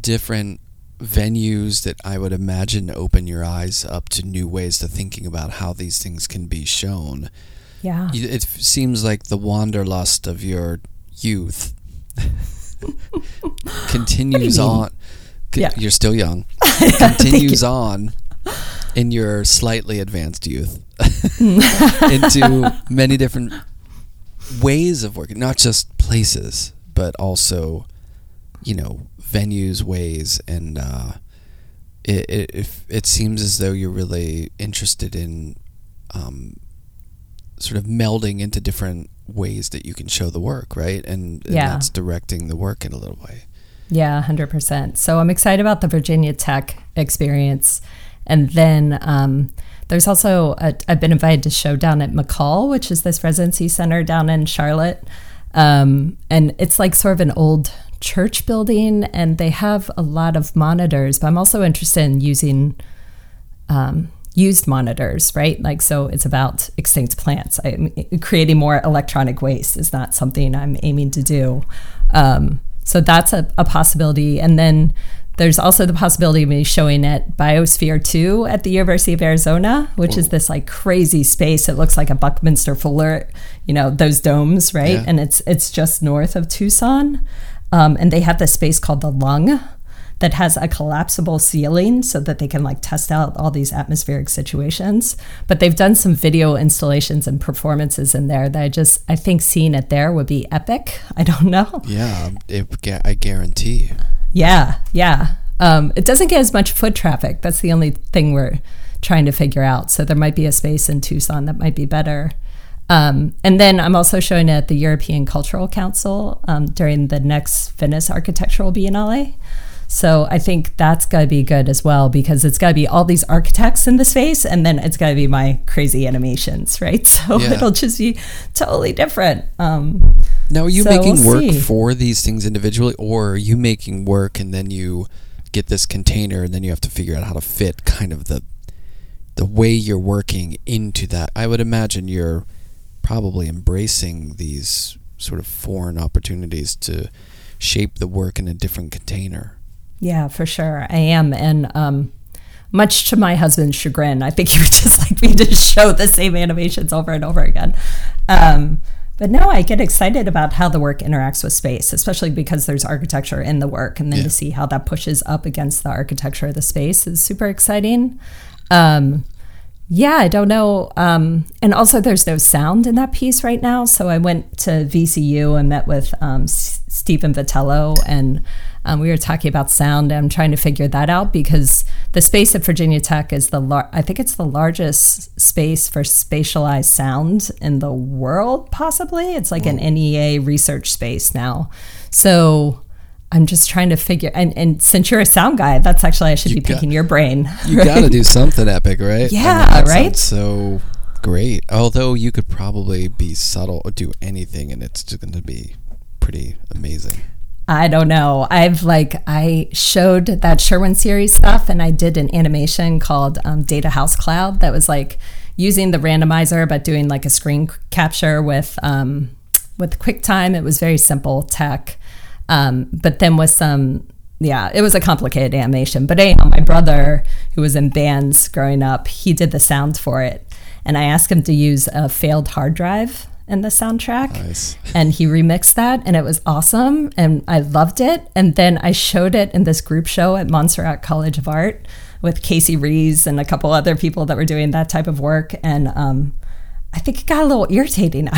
different venues that I would imagine open your eyes up to new ways to thinking about how these things can be shown. Yeah. It seems like the wanderlust of your youth continues you on. Co- yeah. You're still young. Continues you. on. In your slightly advanced youth into many different ways of working, not just places, but also, you know, venues, ways, and uh, it, it, if it seems as though you're really interested in um, sort of melding into different ways that you can show the work, right? And, and yeah. that's directing the work in a little way. Yeah, one hundred percent. So I'm excited about the Virginia Tech experience. And then um, there's also, a, I've been invited to show down at McCall, which is this residency center down in Charlotte. Um, and it's like sort of an old church building, and they have a lot of monitors, but I'm also interested in using um, used monitors, right? Like, so it's about extinct plants. I'm creating more electronic waste is not something I'm aiming to do. Um, so that's a, a possibility. And then there's also the possibility of me showing at Biosphere two at the University of Arizona, which Whoa. is this like crazy space. It looks like a Buckminster Fuller, you know, those domes, right? Yeah. And it's it's just north of Tucson. Um, and they have this space called the Lung that has a collapsible ceiling so that they can like test out all these atmospheric situations. But they've done some video installations and performances in there that I just, I think seeing it there would be epic. I don't know. Yeah, it, I guarantee you. Yeah, yeah. Um, it doesn't get as much foot traffic. That's the only thing we're trying to figure out. So there might be a space in Tucson that might be better. Um, and then I'm also showing at the European Cultural Council um, during the next Venice Architectural Biennale. So I think that's got to be good as well, because it's got to be all these architects in the space, and then it's got to be my crazy animations, right? So yeah. it'll just be totally different. Um, now, are you so making we'll work see. for these things individually, or are you making work and then you get this container and then you have to figure out how to fit kind of the the way you're working into that? I would imagine you're probably embracing these sort of foreign opportunities to shape the work in a different container. Yeah, for sure. I am. And um, much to my husband's chagrin, I think you would just like me to show the same animations over and over again. Um, but no, I get excited about how the work interacts with space, especially because there's architecture in the work. And then yeah. to see how that pushes up against the architecture of the space is super exciting. Um Yeah, I don't know. Um, and also, there's no sound in that piece right now. So I went to V C U and met with um, S- Stephen Vitello, and um, we were talking about sound. I'm trying to figure that out because the space at Virginia Tech is the lar- I think it's the largest space for spatialized sound in the world, possibly. It's like an N E A research space now. So I'm just trying to figure, and, and since you're a sound guy, that's actually, I should you be got, picking your brain. You right? got to do something epic, right? Yeah, I mean, that right? So great. Although you could probably be subtle or do anything, and it's going to be pretty amazing. I don't know. I've like, I showed that Sherwin series stuff, and I did an animation called um, Data House Cloud that was like using the randomizer, but doing like a screen capture with, um, with QuickTime. It was very simple tech. Um, but then with some, yeah, it was a complicated animation. But anyhow, my brother, who was in bands growing up, he did the sound for it. And I asked him to use a failed hard drive in the soundtrack. Nice. And he remixed that, and it was awesome. And I loved it. And then I showed it in this group show at Montserrat College of Art with Casey Rees and a couple other people that were doing that type of work. And um, I think it got a little irritating.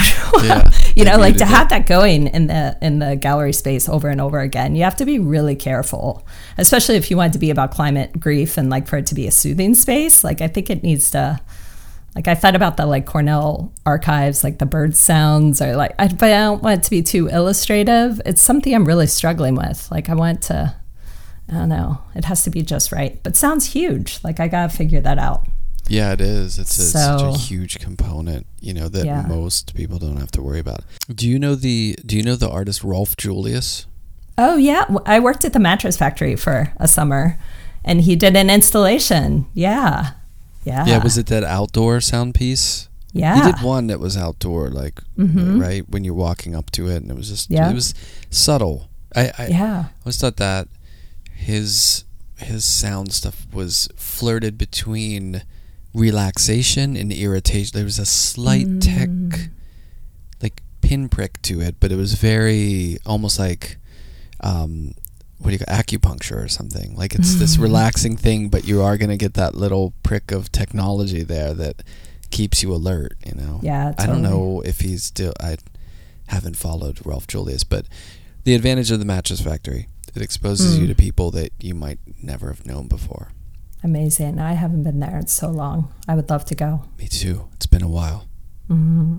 Yeah, you know, like to have that going in the in the gallery space over and over again. You have to be really careful, especially if you want it to be about climate grief and like for it to be a soothing space. Like I think it needs to, like I thought about the like Cornell archives, like the bird sounds or like, I, but I don't want it to be too illustrative. It's something I'm really struggling with. Like I want to, I don't know, it has to be just right. But sounds huge. Like I got to figure that out. Yeah, it is. It's a, so, such a huge component, you know, that yeah. most people don't have to worry about. Do you know the Do you know the artist Rolf Julius? Oh yeah, I worked at the mattress factory for a summer, and he did an installation. Yeah, yeah. Yeah, was it that outdoor sound piece? Yeah, he did one that was outdoor, like mm-hmm. right when you're walking up to it, and it was just yeah. it was subtle. I, I yeah, I always thought that his his sound stuff was flirted between relaxation and irritation. There was a slight mm. tech, like pinprick to it, but it was very almost like, um, what do you call acupuncture or something? Like it's mm. this relaxing thing, but you are going to get that little prick of technology there that keeps you alert. You know, yeah. Totally. I don't know if he's still. I haven't followed Rolf Julius, but the advantage of the Mattress Factory, it exposes mm. you to people that you might never have known before. amazing. I haven't been there in so long. I would love to go. Me too. It's been a while. Mm-hmm.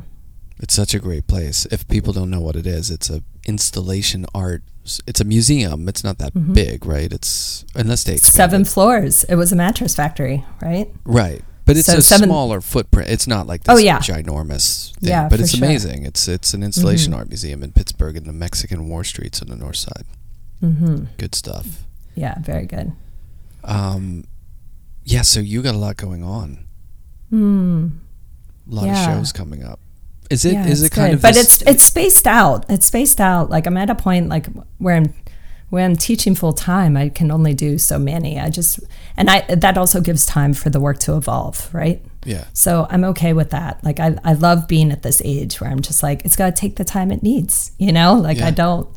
It's such a great place. If people don't know what it is, it's a installation art. It's a museum. It's not that mm-hmm. big, right? It's unless they seven floors. It was a mattress factory, right? Right, but it's so a seven... smaller footprint. It's not like this oh, yeah. ginormous thing, yeah, but it's sure. amazing. It's it's an installation mm-hmm. art museum in Pittsburgh in the Mexican War streets on the north side. Mm-hmm. Good stuff. Yeah, very good. Um, yeah. So you got a lot going on. Mm. A lot yeah. of shows coming up. Is it? Yeah, is it kind good. Of? But it's it's spaced out. It's spaced out. Like I'm at a point like where I'm where I'm teaching full time. I can only do so many. I just and I that also gives time for the work to evolve, right? Yeah. So I'm okay with that. Like I I love being at this age where I'm just like it's got to take the time it needs. You know, like yeah. I don't.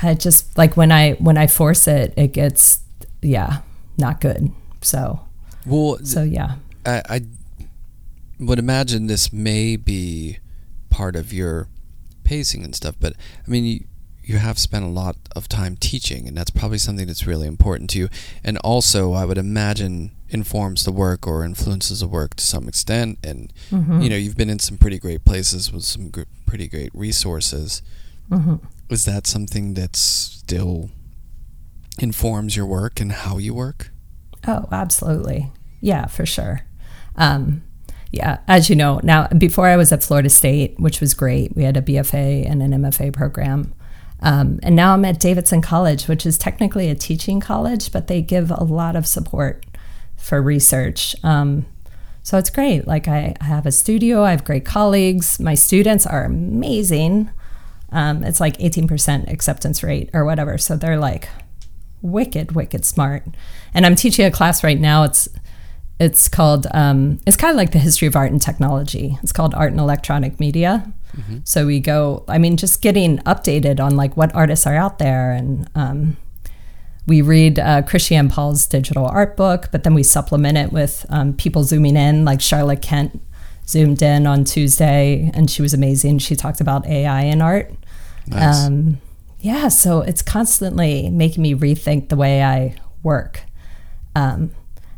I just like when I when I force it, it gets yeah not good. So well. So yeah. I I would imagine this may be part of your pacing and stuff, but I mean you, you have spent a lot of time teaching, and that's probably something that's really important to you, and also I would imagine informs the work or influences the work to some extent, and mm-hmm. you know you've been in some pretty great places with some gr- pretty great resources. Mm-hmm. Is that something that still informs your work and how you work? Oh, absolutely. Yeah, for sure. um Yeah, as you know, now, before I was at Florida State, which was great. We had a B F A and an M F A program. Um, and now I'm at Davidson College, which is technically a teaching college, but they give a lot of support for research. Um, so it's great. Like I, I have a studio, I have great colleagues. My students are amazing. Um, it's like eighteen percent acceptance rate or whatever. So they're like wicked, wicked smart. And I'm teaching a class right now. It's It's called, um, it's kind of like the history of art and technology. It's called Art and Electronic Media. Mm-hmm. So we go, I mean, just getting updated on like what artists are out there. And um, we read uh, Christiane Paul's digital art book, but then we supplement it with um, people zooming in, like Charlotte Kent zoomed in on Tuesday, and she was amazing. She talked about A I in art. Nice. Um, yeah, so it's constantly making me rethink the way I work. Um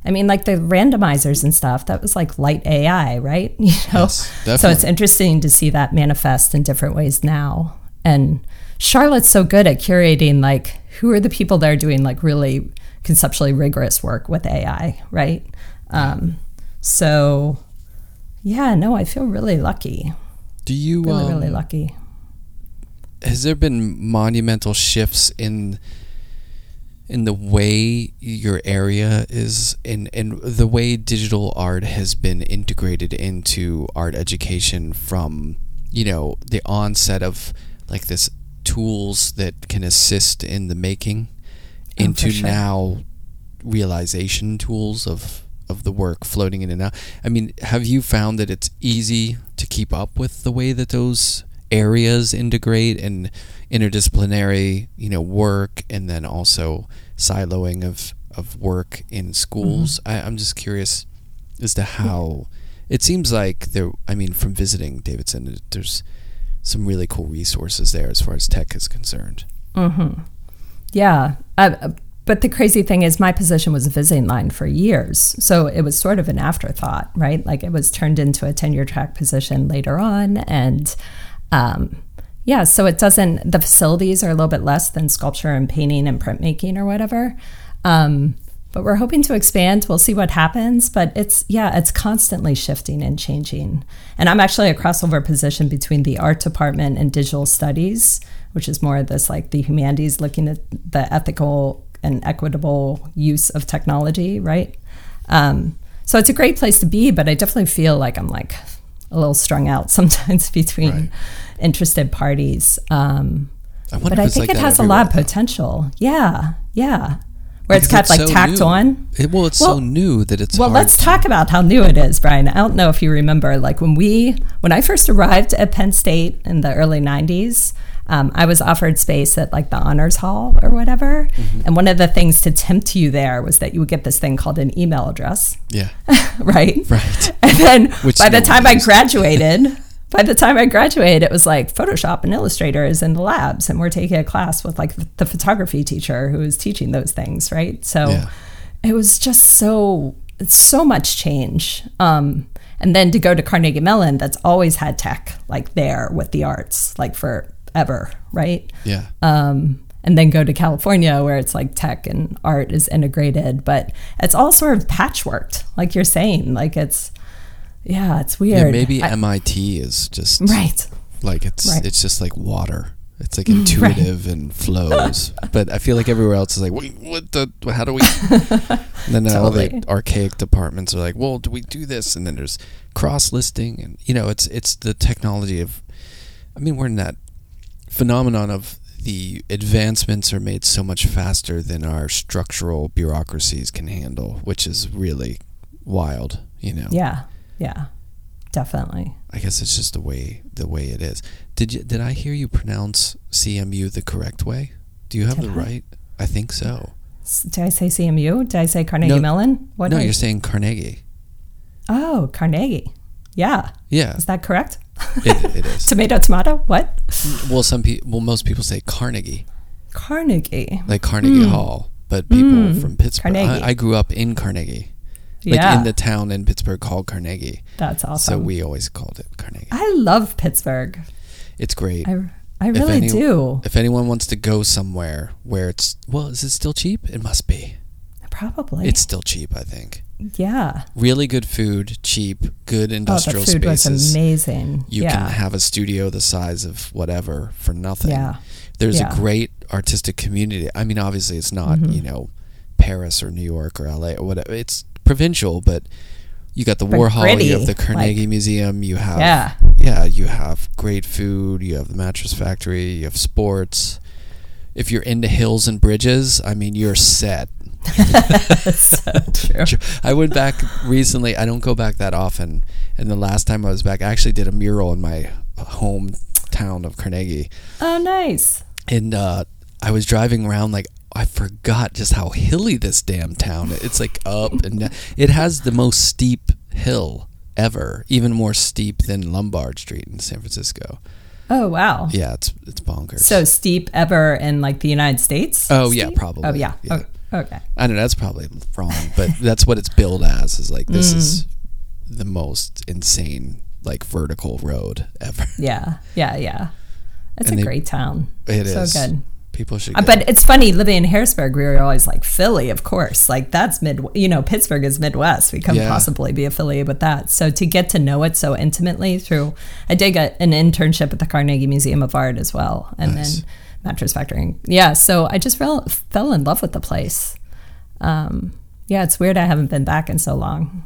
I mean, like the randomizers and stuff, that was like light A I, right? You know, yes, definitely. So it's interesting to see that manifest in different ways now. And Charlotte's so good at curating, like, who are the people that are doing like really conceptually rigorous work with A I, right? Um, so, yeah, no, I feel really lucky. Do you really, um, really lucky? Has there been monumental shifts in? in the way your area is and and the way digital art has been integrated into art education from, you know, the onset of like this tools that can assist in the making into oh, for sure. now realization tools of, of the work floating in and out. I mean, have you found that it's easy to keep up with the way that those areas integrate and interdisciplinary, you know, work, and then also siloing of, of work in schools? Mm-hmm. I, I'm just curious as to how it seems like there. I mean, from visiting Davidson, there's some really cool resources there as far as tech is concerned. Mm-hmm. Yeah, I, but the crazy thing is, my position was a visiting line for years, so it was sort of an afterthought, right? Like it was turned into a tenure track position later on, and. Um, yeah, so it doesn't, the facilities are a little bit less than sculpture and painting and printmaking or whatever. Um, but we're hoping to expand. We'll see what happens. But it's, yeah, it's constantly shifting and changing. And I'm actually a crossover position between the art department and digital studies, which is more of this like the humanities looking at the ethical and equitable use of technology, right? Um, so it's a great place to be, but I definitely feel like I'm like, a little strung out sometimes between right. interested parties. Um, I but I think like it has a lot of potential. Though. Yeah, yeah. Where because it's kind it's of like so tacked new. On. It, well, it's well, so new that it's Well, hard let's to... talk about how new it is, Brian. I don't know if you remember, like when we, when I first arrived at Penn State in the early nineties, um, I was offered space at like the honors hall or whatever. Mm-hmm. And one of the things to tempt you there was that you would get this thing called an email address. Yeah. right? Right. And then Which by the time I graduated, by the time I graduated, it was like Photoshop and Illustrator is in the labs, and we're taking a class with like the photography teacher who is teaching those things, right? So yeah. it was just so, so much change. Um, and then to go to Carnegie Mellon, that's always had tech like there with the arts, like forever, right? Yeah. Um, and then go to California where it's like tech and art is integrated, but it's all sort of patchworked, like you're saying, like it's, yeah, it's weird. Yeah, maybe I, M I T is just right. Like it's, right. It's just like water. It's like intuitive right. and flows, but I feel like everywhere else is like, wait, what the, how do we, and then totally. All the archaic departments are like, well, do we do this? And then there's cross listing and, you know, it's, it's the technology of, I mean, we're in that phenomenon of the advancements are made so much faster than our structural bureaucracies can handle, which is really wild, you know? Yeah. Yeah. Definitely. I guess it's just the way the way it is. Did you did I hear you pronounce C M U the correct way? Do you have did the I? right? I think so. Did I say C M U? Did I say Carnegie no, Mellon? What no, you're I? saying Carnegie. Oh, Carnegie. Yeah. Yeah. Is that correct? It, it is. Tomato, tomato. What? Well, some people. Well, most people say Carnegie. Carnegie. Like Carnegie mm. Hall, but people mm. from Pittsburgh. I, I grew up in Carnegie. Like yeah. in the town in Pittsburgh called Carnegie. That's awesome. So we always called it Carnegie. I love Pittsburgh. It's great. I, I really if any, do. If anyone wants to go somewhere where it's, well, is it still cheap? It must be. Probably. It's still cheap, I think. Yeah. Really good food, cheap, good industrial spaces. Oh, the food spaces. Was amazing. You yeah. can have a studio the size of whatever for nothing. Yeah. There's yeah. a great artistic community. I mean, obviously it's not, mm-hmm. you know, Paris or New York or L A or whatever. It's provincial, but you got the Warhol, gritty, you have the Carnegie like, Museum, you have yeah. yeah, you have great food, you have the mattress factory, you have sports. If you're into hills and bridges, I mean, you're set. That's so true. I went back recently. I don't go back that often, and the last time I was back, I actually did a mural in my hometown of Carnegie. Oh, nice. And uh, I was driving around like, I forgot just how hilly this damn town is. It's like up and down. It has the most steep hill ever, even more steep than Lombard Street in San Francisco. Oh, wow. Yeah, it's it's bonkers. So steep ever in like the United States? Oh, steep? Yeah, probably. Oh, yeah. yeah. Okay. I know that's probably wrong, but that's what it's billed as, is like this mm. is the most insane like vertical road ever. Yeah, yeah, yeah. It's and a they, great town. It so is. So good. People should go. But it's funny, living in Harrisburg, we were always like, Philly, of course. Like, that's mid, you know, Pittsburgh is Midwest. We couldn't yeah. possibly be affiliated with that. So to get to know it so intimately through, I did get an internship at the Carnegie Museum of Art as well. And nice. Then Mattress Factory. Yeah, so I just fell, fell in love with the place. Um, yeah, it's weird I haven't been back in so long.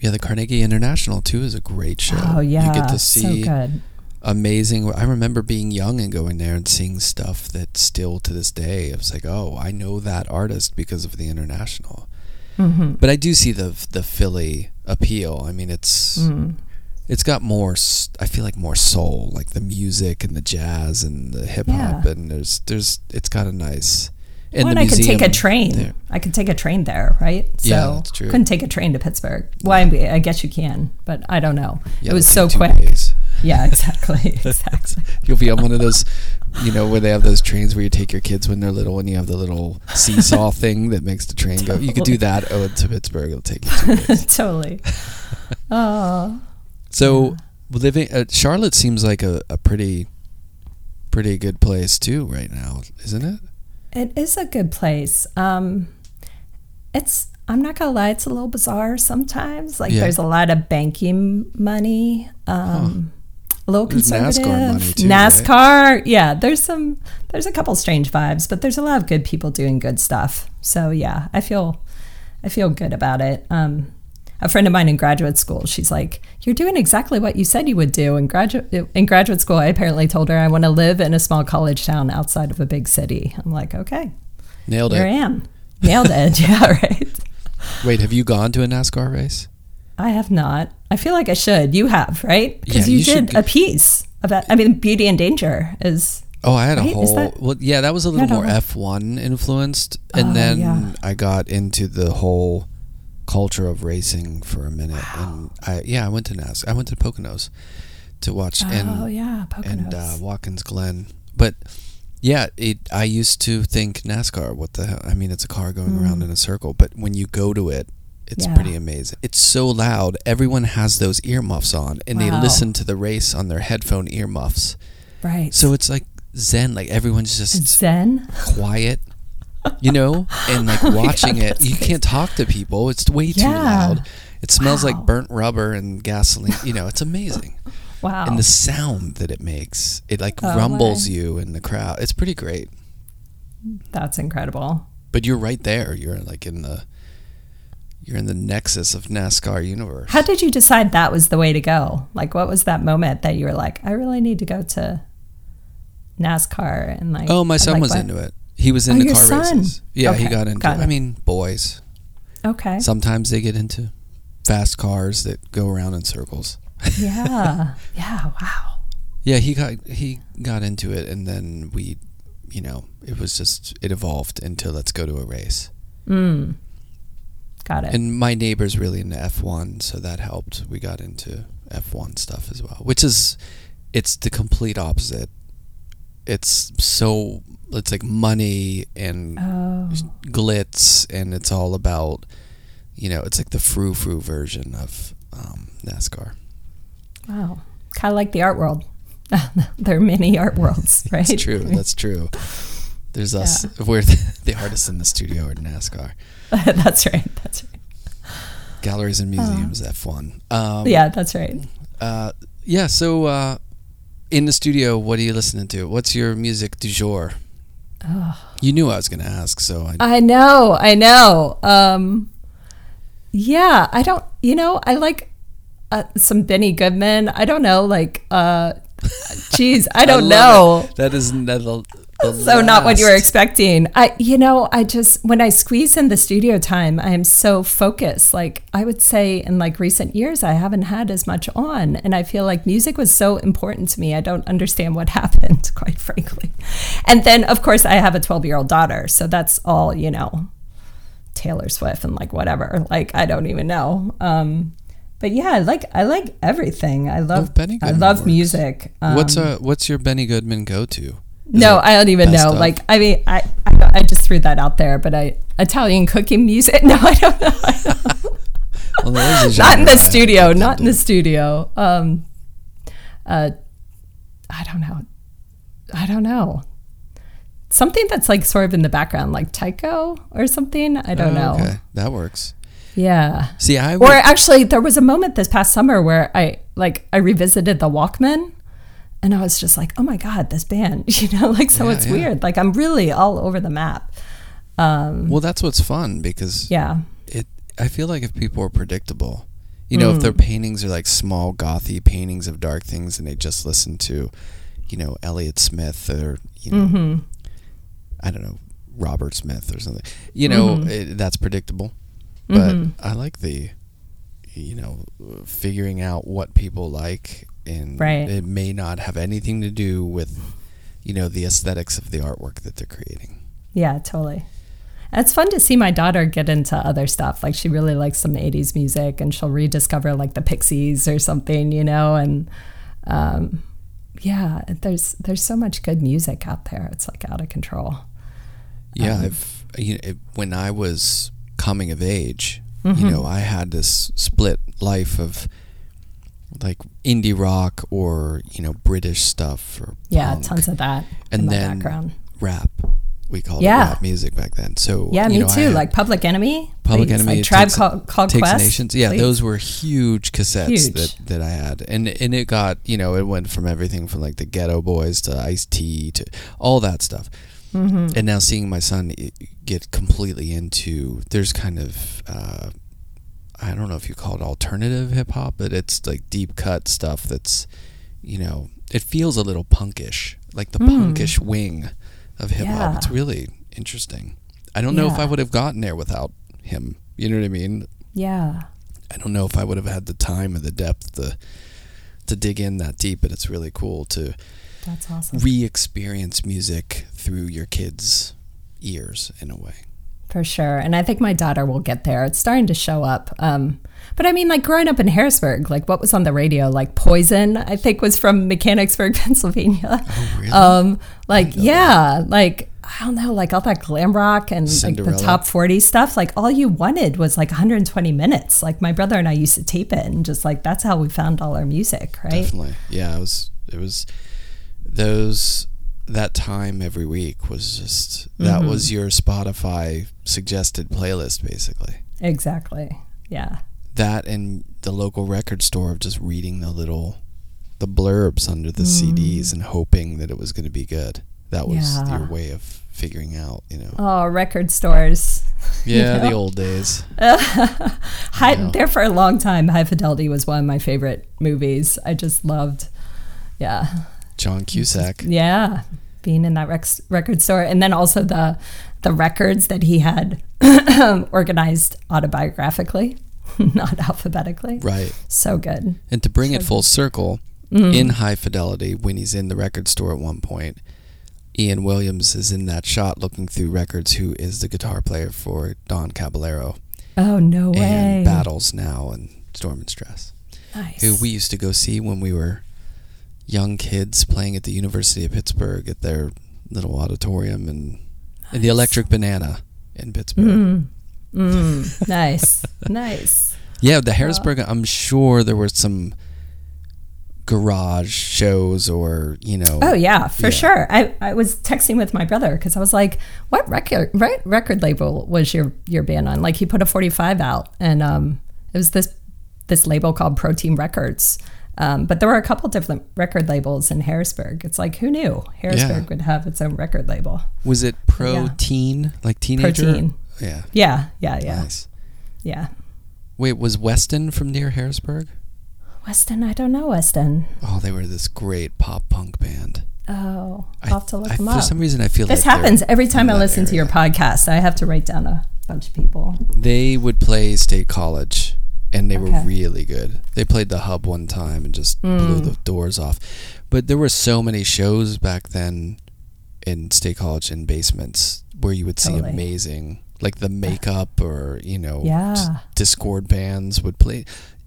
Yeah, the Carnegie International, too, is a great show. Oh, yeah. You get to see. So good. Amazing. I remember being young and going there and seeing stuff that still to this day, it's like, oh, I know that artist because of the International. Mm-hmm. But I do see the the Philly appeal. I mean, it's mm. it's got more, I feel like more soul, like the music and the jazz and the hip hop, yeah. and there's there's it's got a nice. And well, and I could take a train. There. I could take a train there, right? So yeah, that's true. Couldn't take a train to Pittsburgh. Well, I guess you can, but I don't know. Yeah, it was so quick. Days. Yeah, exactly, exactly. You'll be on one of those, you know, where they have those trains where you take your kids when they're little, and you have the little seesaw thing that makes the train totally. Go. You could do that oh, to Pittsburgh. It'll take you two days. Totally. Oh. So yeah. living uh, Charlotte seems like a, a pretty, pretty good place too right now, isn't it? It is a good place. Um, it's, I'm not going to lie, it's a little bizarre sometimes. Like, yeah. there's a lot of banking money, um, huh. a little there's conservative. NASCAR money too, NASCAR, right? Yeah. There's some, there's a couple strange vibes, but there's a lot of good people doing good stuff. So, yeah, I feel, I feel good about it. Um, a friend of mine in graduate school, she's like, you're doing exactly what you said you would do. In graduate in graduate school, I apparently told her I want to live in a small college town outside of a big city. I'm like, okay. Nailed it. Here I am. Nailed it. Yeah, right. Wait, have you gone to a NASCAR race? I have not. I feel like I should. You have, right? Because yeah, you, you did be- a piece of that. I mean, Beauty and Danger is... Oh, I had right? a whole, that, well, yeah, that was a little more a F one influenced. And oh, then yeah. I got into the whole... culture of racing for a minute, wow. and I yeah I went to NASCAR. I went to Poconos to watch. Oh and, yeah, Poconos and uh, Watkins Glen. But Yeah, it. I used to think NASCAR, what the hell? I mean, it's a car going mm. around in a circle, but when you go to it, it's yeah. pretty amazing. It's so loud. Everyone has those earmuffs on, and wow. they listen to the race on their headphone earmuffs. Right. So it's like zen. Like everyone's just zen, quiet, you know, and like oh watching God, it. You crazy. Can't talk to people. It's way yeah. too loud. It smells wow. like burnt rubber and gasoline. You know, it's amazing. Wow. And the sound that it makes, it like oh, rumbles my. You in the crowd. It's pretty great. That's incredible. But you're right there. You're like in the you're in the nexus of NASCAR universe. How did you decide that was the way to go? Like, what was that moment that you were like, I really need to go to NASCAR? And like, oh, my son like, was what? Into it. He was into oh, car son. Races. Yeah, okay. he got into got it. It. I mean, boys. Okay. Sometimes they get into fast cars that go around in circles. yeah yeah wow yeah he got he got into it, and then we you know it was just it evolved into let's go to a race. Mm. Got it. And my neighbor's really into F one, so that helped. We got into F one stuff as well, which is it's the complete opposite. It's so it's like money and oh. glitz, and it's all about you know it's like the frou-frou version of um, NASCAR. Wow. Kind of like the art world. There are many art worlds, right? That's true. That's true. There's us. Yeah. We're the, the artists in the studio at NASCAR. That's right. That's right. Galleries and museums, uh, F one. Um, yeah, that's right. Uh, yeah, so uh, in the studio, what are you listening to? What's your music du jour? Oh. You knew I was going to ask, so I... I know. I know. Um, yeah, I don't... You know, I like... Uh, some Benny Goodman. I don't know. Like, uh, geez, I don't I know. It. That is not the, the so last. Not what you were expecting. I, you know, I just, when I squeeze in the studio time, I am so focused. Like I would say in like recent years, I haven't had as much on, and I feel like music was so important to me. I don't understand what happened, quite frankly. And then of course I have a twelve year old daughter. So that's all, you know, Taylor Swift and like whatever, like, I don't even know. Um, But yeah, I like I like everything. I love oh, I love works. Music. Um, what's a what's your Benny Goodman go to? Is no, I don't even know. Up? Like I mean, I, I I just threw that out there. But I Italian cooking music. No, I don't know. I don't know. Well, that is a genre. Not in the studio. Not in the studio. Um, uh, I don't know. I don't know. Something that's like sort of in the background, like taiko or something. I don't oh, know. Okay, that works. Yeah. See, I would... or actually, there was a moment this past summer where I like I revisited the Walkman, and I was just like, "Oh my God, this band!" You know, like so. Yeah, it's yeah. weird. Like I'm really all over the map. Um, well, that's what's fun because yeah, it. I feel like if people are predictable, you know, mm. if their paintings are like small gothy paintings of dark things, and they just listen to, you know, Elliott Smith or you know, mm-hmm. I don't know, Robert Smith or something. You know, mm-hmm. it, that's predictable. But mm-hmm. I like the, you know, figuring out what people like, and right. it may not have anything to do with, you know, the aesthetics of the artwork that they're creating. Yeah, totally. And it's fun to see my daughter get into other stuff. Like she really likes some eighties music, and she'll rediscover like the Pixies or something, you know. And um, yeah, there's there's so much good music out there. It's like out of control. Yeah, um, I've you know, it, when I was. Coming of age, mm-hmm. you know, I had this split life of like indie rock or you know British stuff or yeah, punk. Tons of that, and in my then background. Rap. We called yeah. it rap music back then. So yeah, you me know, too. Like Public Enemy, Public Please. Enemy, like Tribe takes, Called, called takes Quest. Nations. Yeah, Please. Those were huge cassettes huge. that that I had, and and it got you know it went from everything from like the Ghetto Boys to Ice-T to all that stuff. Mm-hmm. And now seeing my son get completely into, there's kind of, uh, I don't know if you call it alternative hip hop, but it's like deep cut stuff that's, you know, it feels a little punkish, like the mm. punkish wing of hip hop. Yeah. It's really interesting. I don't yeah. know if I would have gotten there without him. You know what I mean? Yeah. I don't know if I would have had the time or the depth to, to dig in that deep, but it's really cool to... That's awesome. Re-experience music through your kids' ears in a way. For sure. And I think my daughter will get there. It's starting to show up. Um, but I mean, like growing up in Harrisburg, like what was on the radio, like Poison, I think was from Mechanicsburg, Pennsylvania. Oh, really? Um, like, yeah, that. like, I don't know, like all that glam rock and Cinderella. Like the top forty stuff, like all you wanted was like one hundred twenty minutes. Like my brother and I used to tape it and just like, that's how we found all our music, right? Definitely. Yeah, it was, it was those... that time every week was just that mm-hmm. was your Spotify suggested playlist basically. Exactly. Yeah. That and the local record store of just reading the little the blurbs under the mm. C Ds and hoping that it was going to be good. That was yeah. your way of figuring out, you know. Oh, record stores. Yeah, you know? The old days. High, you know. There for a long time, High Fidelity was one of my favorite movies. I just loved. Yeah. John Cusack. Yeah, being in that rec- record store. And then also the the records that he had organized autobiographically, not alphabetically. Right. So good. And to bring so it full circle, mm. in High Fidelity, when he's in the record store at one point, Ian Williams is in that shot looking through records, who is the guitar player for Don Caballero. Oh, no way. And Battles Now and Storm and Stress. Nice. Who we used to go see when we were... young kids playing at the University of Pittsburgh at their little auditorium and, nice. And the Electric Banana in Pittsburgh. Mm. Mm. Nice. Nice. Yeah, the Harrisburg, oh. I'm sure there were some garage shows or, you know. Oh, yeah, for yeah. sure. I, I was texting with my brother because I was like, what record right, record label was your, your band on? Like, he put a forty-five out, and um, it was this this label called Protein Records. Um, but there were a couple different record labels in Harrisburg. It's like, who knew Harrisburg yeah. would have its own record label? Was it pro-teen, yeah. like teenager? Pro-teen. Yeah. Yeah, yeah, yeah. Nice. Yeah. Wait, was Weston from near Harrisburg? Weston, I don't know Weston. Oh, they were this great pop punk band. Oh, I'll have to look I, them I, up. For some reason, I feel this like happens every time I listen area. To your podcast. I have to write down a bunch of people. They would play State College. And they okay. were really good. They played the Hub one time and just mm. blew the doors off. But there were so many shows back then in State College in basements where you would totally. See amazing, like the Makeup or, you know, yeah. Discord bands would play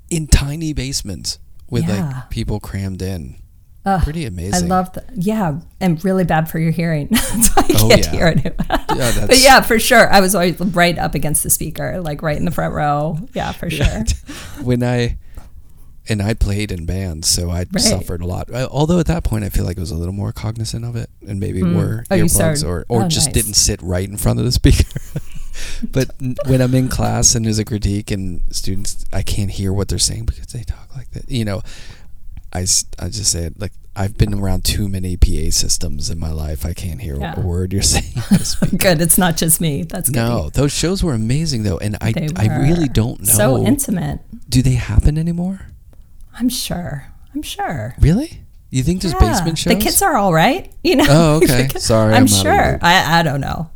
in tiny basements with yeah. like people crammed in. Uh, Pretty amazing. I love that. Yeah, and really bad for your hearing. So I oh, can't yeah. hear it. Yeah, but yeah, for sure. I was always right up against the speaker, like right in the front row. Yeah, for sure. When I, and I played in bands, so I right. suffered a lot. Although at that point, I feel like I was a little more cognizant of it and maybe mm. wore oh, earplugs or, or oh, just nice. Didn't sit right in front of the speaker. But when I'm in class and there's a critique and students, I can't hear what they're saying because they talk like that, you know. I, I just say it like I've been around too many P A systems in my life. I can't hear yeah. a word you're saying. Good. It's not just me. That's good. No, those shows were amazing though. And I, I really don't know. So intimate. Do they happen anymore? I'm sure. I'm sure. Really? You think there's yeah. basement shows? The kids are all right. You know? Oh, okay. Sorry. I'm, I'm sure. I, I don't know.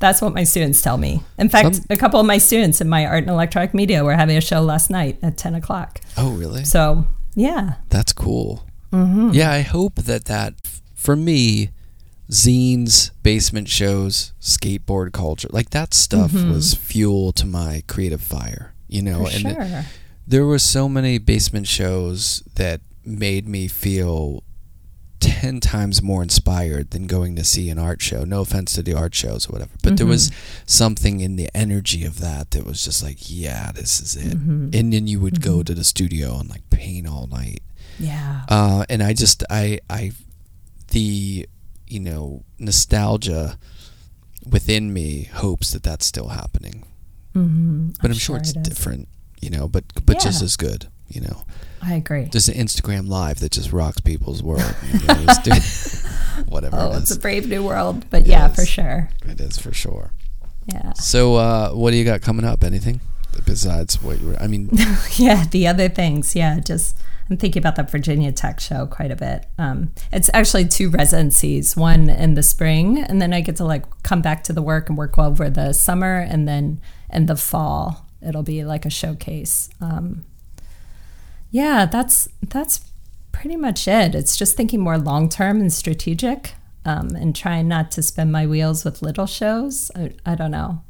That's what my students tell me. In fact, Some... a couple of my students in my art and electronic media were having a show last night at ten o'clock. Oh, really? So... yeah. That's cool. Mm-hmm. Yeah, I hope that that, for me, zines, basement shows, skateboard culture, like that stuff mm-hmm. was fuel to my creative fire, you know? For and sure. it, there were so many basement shows that made me feel ten times more inspired than going to see an art show. No offense to the art shows or whatever, but mm-hmm. there was something in the energy of that that was just like, yeah, this is it. Mm-hmm. And then you would mm-hmm. go to the studio and like paint all night. Yeah. Uh, and I just, I, I, the, you know, nostalgia within me hopes that that's still happening. Mm-hmm. But I'm, I'm sure, sure it's it different, you know, but, but yeah. just as good. You know, I agree. There's an Instagram Live that just rocks people's world. You know, just whatever. Oh, it is. It's a brave new world, but it yeah, is. For sure. It is for sure. Yeah. So, uh, what do you got coming up? Anything besides what you were? I mean, yeah, the other things. Yeah, just I'm thinking about that Virginia Tech show quite a bit. Um, it's actually two residencies, one in the spring, and then I get to like come back to the work and work over the summer, and then in the fall it'll be like a showcase. Um, Yeah, that's that's pretty much it. It's just thinking more long-term and strategic um, and trying not to spin my wheels with little shows. I, I don't know.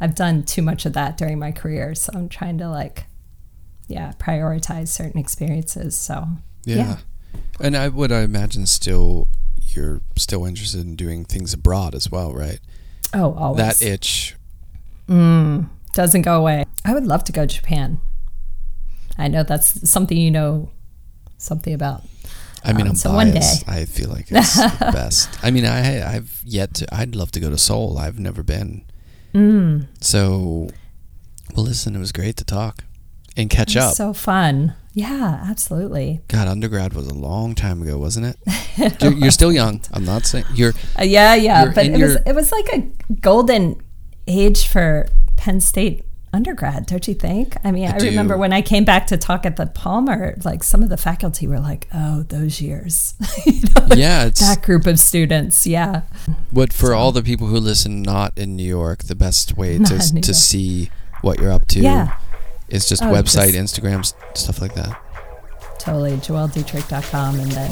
I've done too much of that during my career, so I'm trying to like, yeah, prioritize certain experiences. So yeah, yeah. And I would I imagine still you're still interested in doing things abroad as well, right? Oh, always. That itch mm, doesn't go away. I would love to go to Japan. I know that's something you know something about. I mean, um, I'm so biased. One day. I feel like it's the best. I mean, I, I've yet to, I'd love to go to Seoul. I've never been. Mm. So, well, listen, it was great to talk and catch up. So fun. Yeah, absolutely. God, undergrad was a long time ago, wasn't it? You're, you're still young. I'm not saying you're. Uh, yeah, yeah, you're but it your, was it was like a golden age for Penn State undergrad, don't you think? I mean, I, I remember when I came back to talk at the Palmer, like some of the faculty were like, "Oh, those years." You know, like yeah, it's, that group of students. Yeah. But for so, all the people who listen, not in New York, the best way to to York. see what you're up to. Yeah. It's just oh, website, just, Instagram, stuff like that. Totally. Joelle Dietrich dot com and then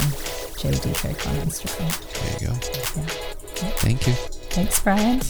J Dietrich on Instagram. There you go. Yeah. Thank you. Thanks, Brian.